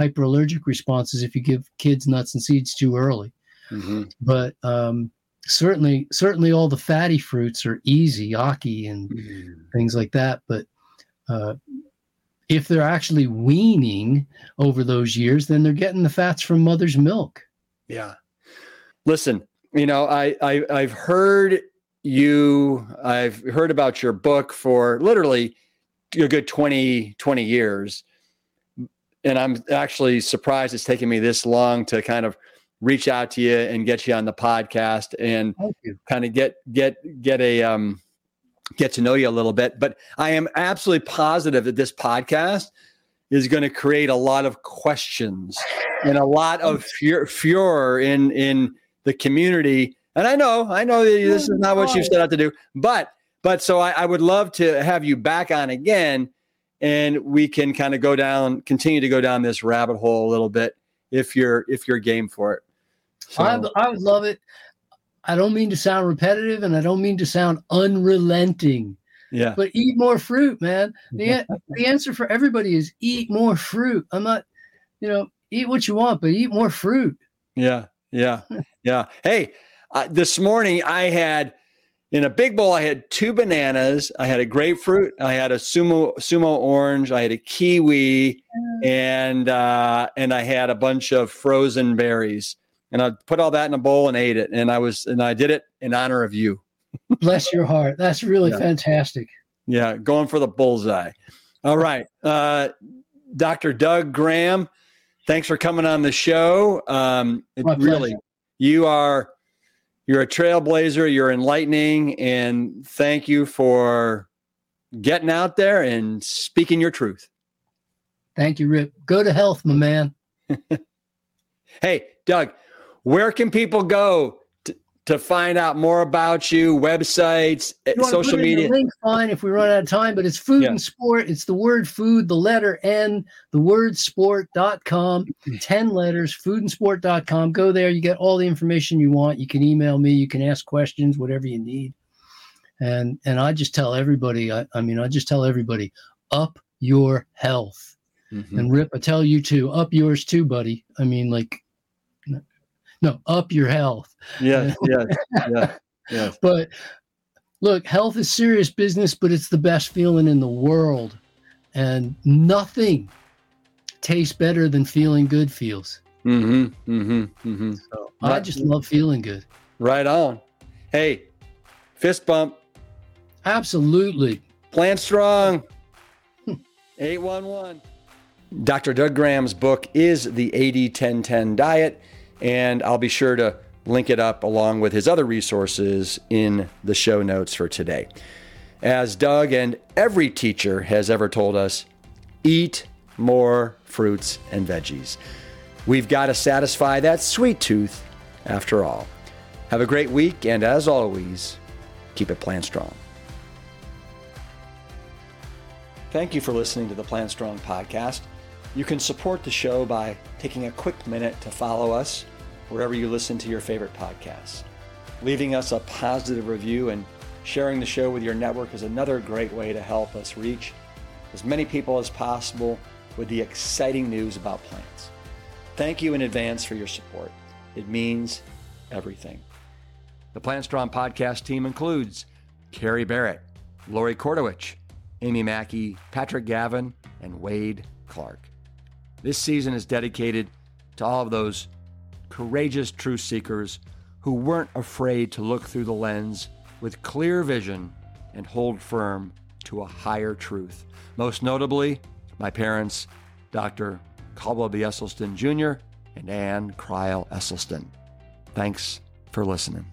hyperallergic responses if you give kids nuts and seeds too early. Mm-hmm. But um, certainly certainly all the fatty fruits are easy, ackee and mm-hmm. things like that. But uh, if they're actually weaning over those years, then they're getting the fats from mother's milk. Yeah. Listen, you know, I, I, I've heard you, I've heard about your book for literally a good twenty, twenty years. And I'm actually surprised it's taken me this long to kind of reach out to you and get you on the podcast and kind of get, get, get a, um, get to know you a little bit, but I am absolutely positive that this podcast is going to create a lot of questions and a lot of furor, furor in, in the community. And I know, I know that this is not what you've set out to do, but, but so I, I would love to have you back on again, and we can kind of go down, continue to go down this rabbit hole a little bit if you're, if you're game for it. So. I, I would love it. I don't mean to sound repetitive, and I don't mean to sound unrelenting. Yeah. But eat more fruit, man. The, the answer for everybody is eat more fruit. I'm not, you know, eat what you want, but eat more fruit. Yeah. Yeah. Yeah. Hey, uh, this morning I had in a big bowl, I had two bananas. I had a grapefruit. I had a sumo, sumo orange. I had a kiwi, and, uh, and I had a bunch of frozen berries. And I put all that in a bowl and ate it. And I was, and I did it in honor of you. Bless your heart. That's really yeah. fantastic. Yeah. Going for the bullseye. All right. Uh, Doctor Doug Graham, thanks for coming on the show. Um, it really, you are, You're a trailblazer. You're enlightening. And thank you for getting out there and speaking your truth. Thank you, Rip. Go to health, my man. Hey, Doug, where can people go to, to find out more about you, websites, you social media? Link, fine, if we run out of time, but it's food yeah. and sport. It's the word food, the letter N, the word sport dot com, ten letters, food and sport dot com. Go there. You get all the information you want. You can email me. You can ask questions, whatever you need. And, and I just tell everybody, I, I mean, I just tell everybody, up your health. Mm-hmm. And Rip, I tell you too, up yours too, buddy. I mean, like, no, up your health. Yeah, yeah, yeah, yeah. But look, health is serious business, but it's the best feeling in the world. And nothing tastes better than feeling good feels. Mm-hmm, mm-hmm, mm-hmm. So right. I just love feeling good. Right on. Hey, fist bump. Absolutely. Plant Strong. eight one one. Doctor Doug Graham's book is the eighty ten ten Diet, and I'll be sure to link it up along with his other resources in the show notes for today. As Doug and every teacher has ever told us, eat more fruits and veggies. We've got to satisfy that sweet tooth after all. Have a great week, and as always, keep it plant strong. Thank you for listening to the Plant Strong podcast. You can support the show by taking a quick minute to follow us wherever you listen to your favorite podcasts. Leaving us a positive review and sharing the show with your network is another great way to help us reach as many people as possible with the exciting news about plants. Thank you in advance for your support. It means everything. The Plant Strong podcast team includes Carrie Barrett, Lori Kordowich, Amy Mackey, Patrick Gavin, and Wade Clark. This season is dedicated to all of those courageous truth seekers who weren't afraid to look through the lens with clear vision and hold firm to a higher truth. Most notably, my parents, Doctor Caldwell B. Esselstyn Junior and Ann Cryle Esselstyn. Thanks for listening.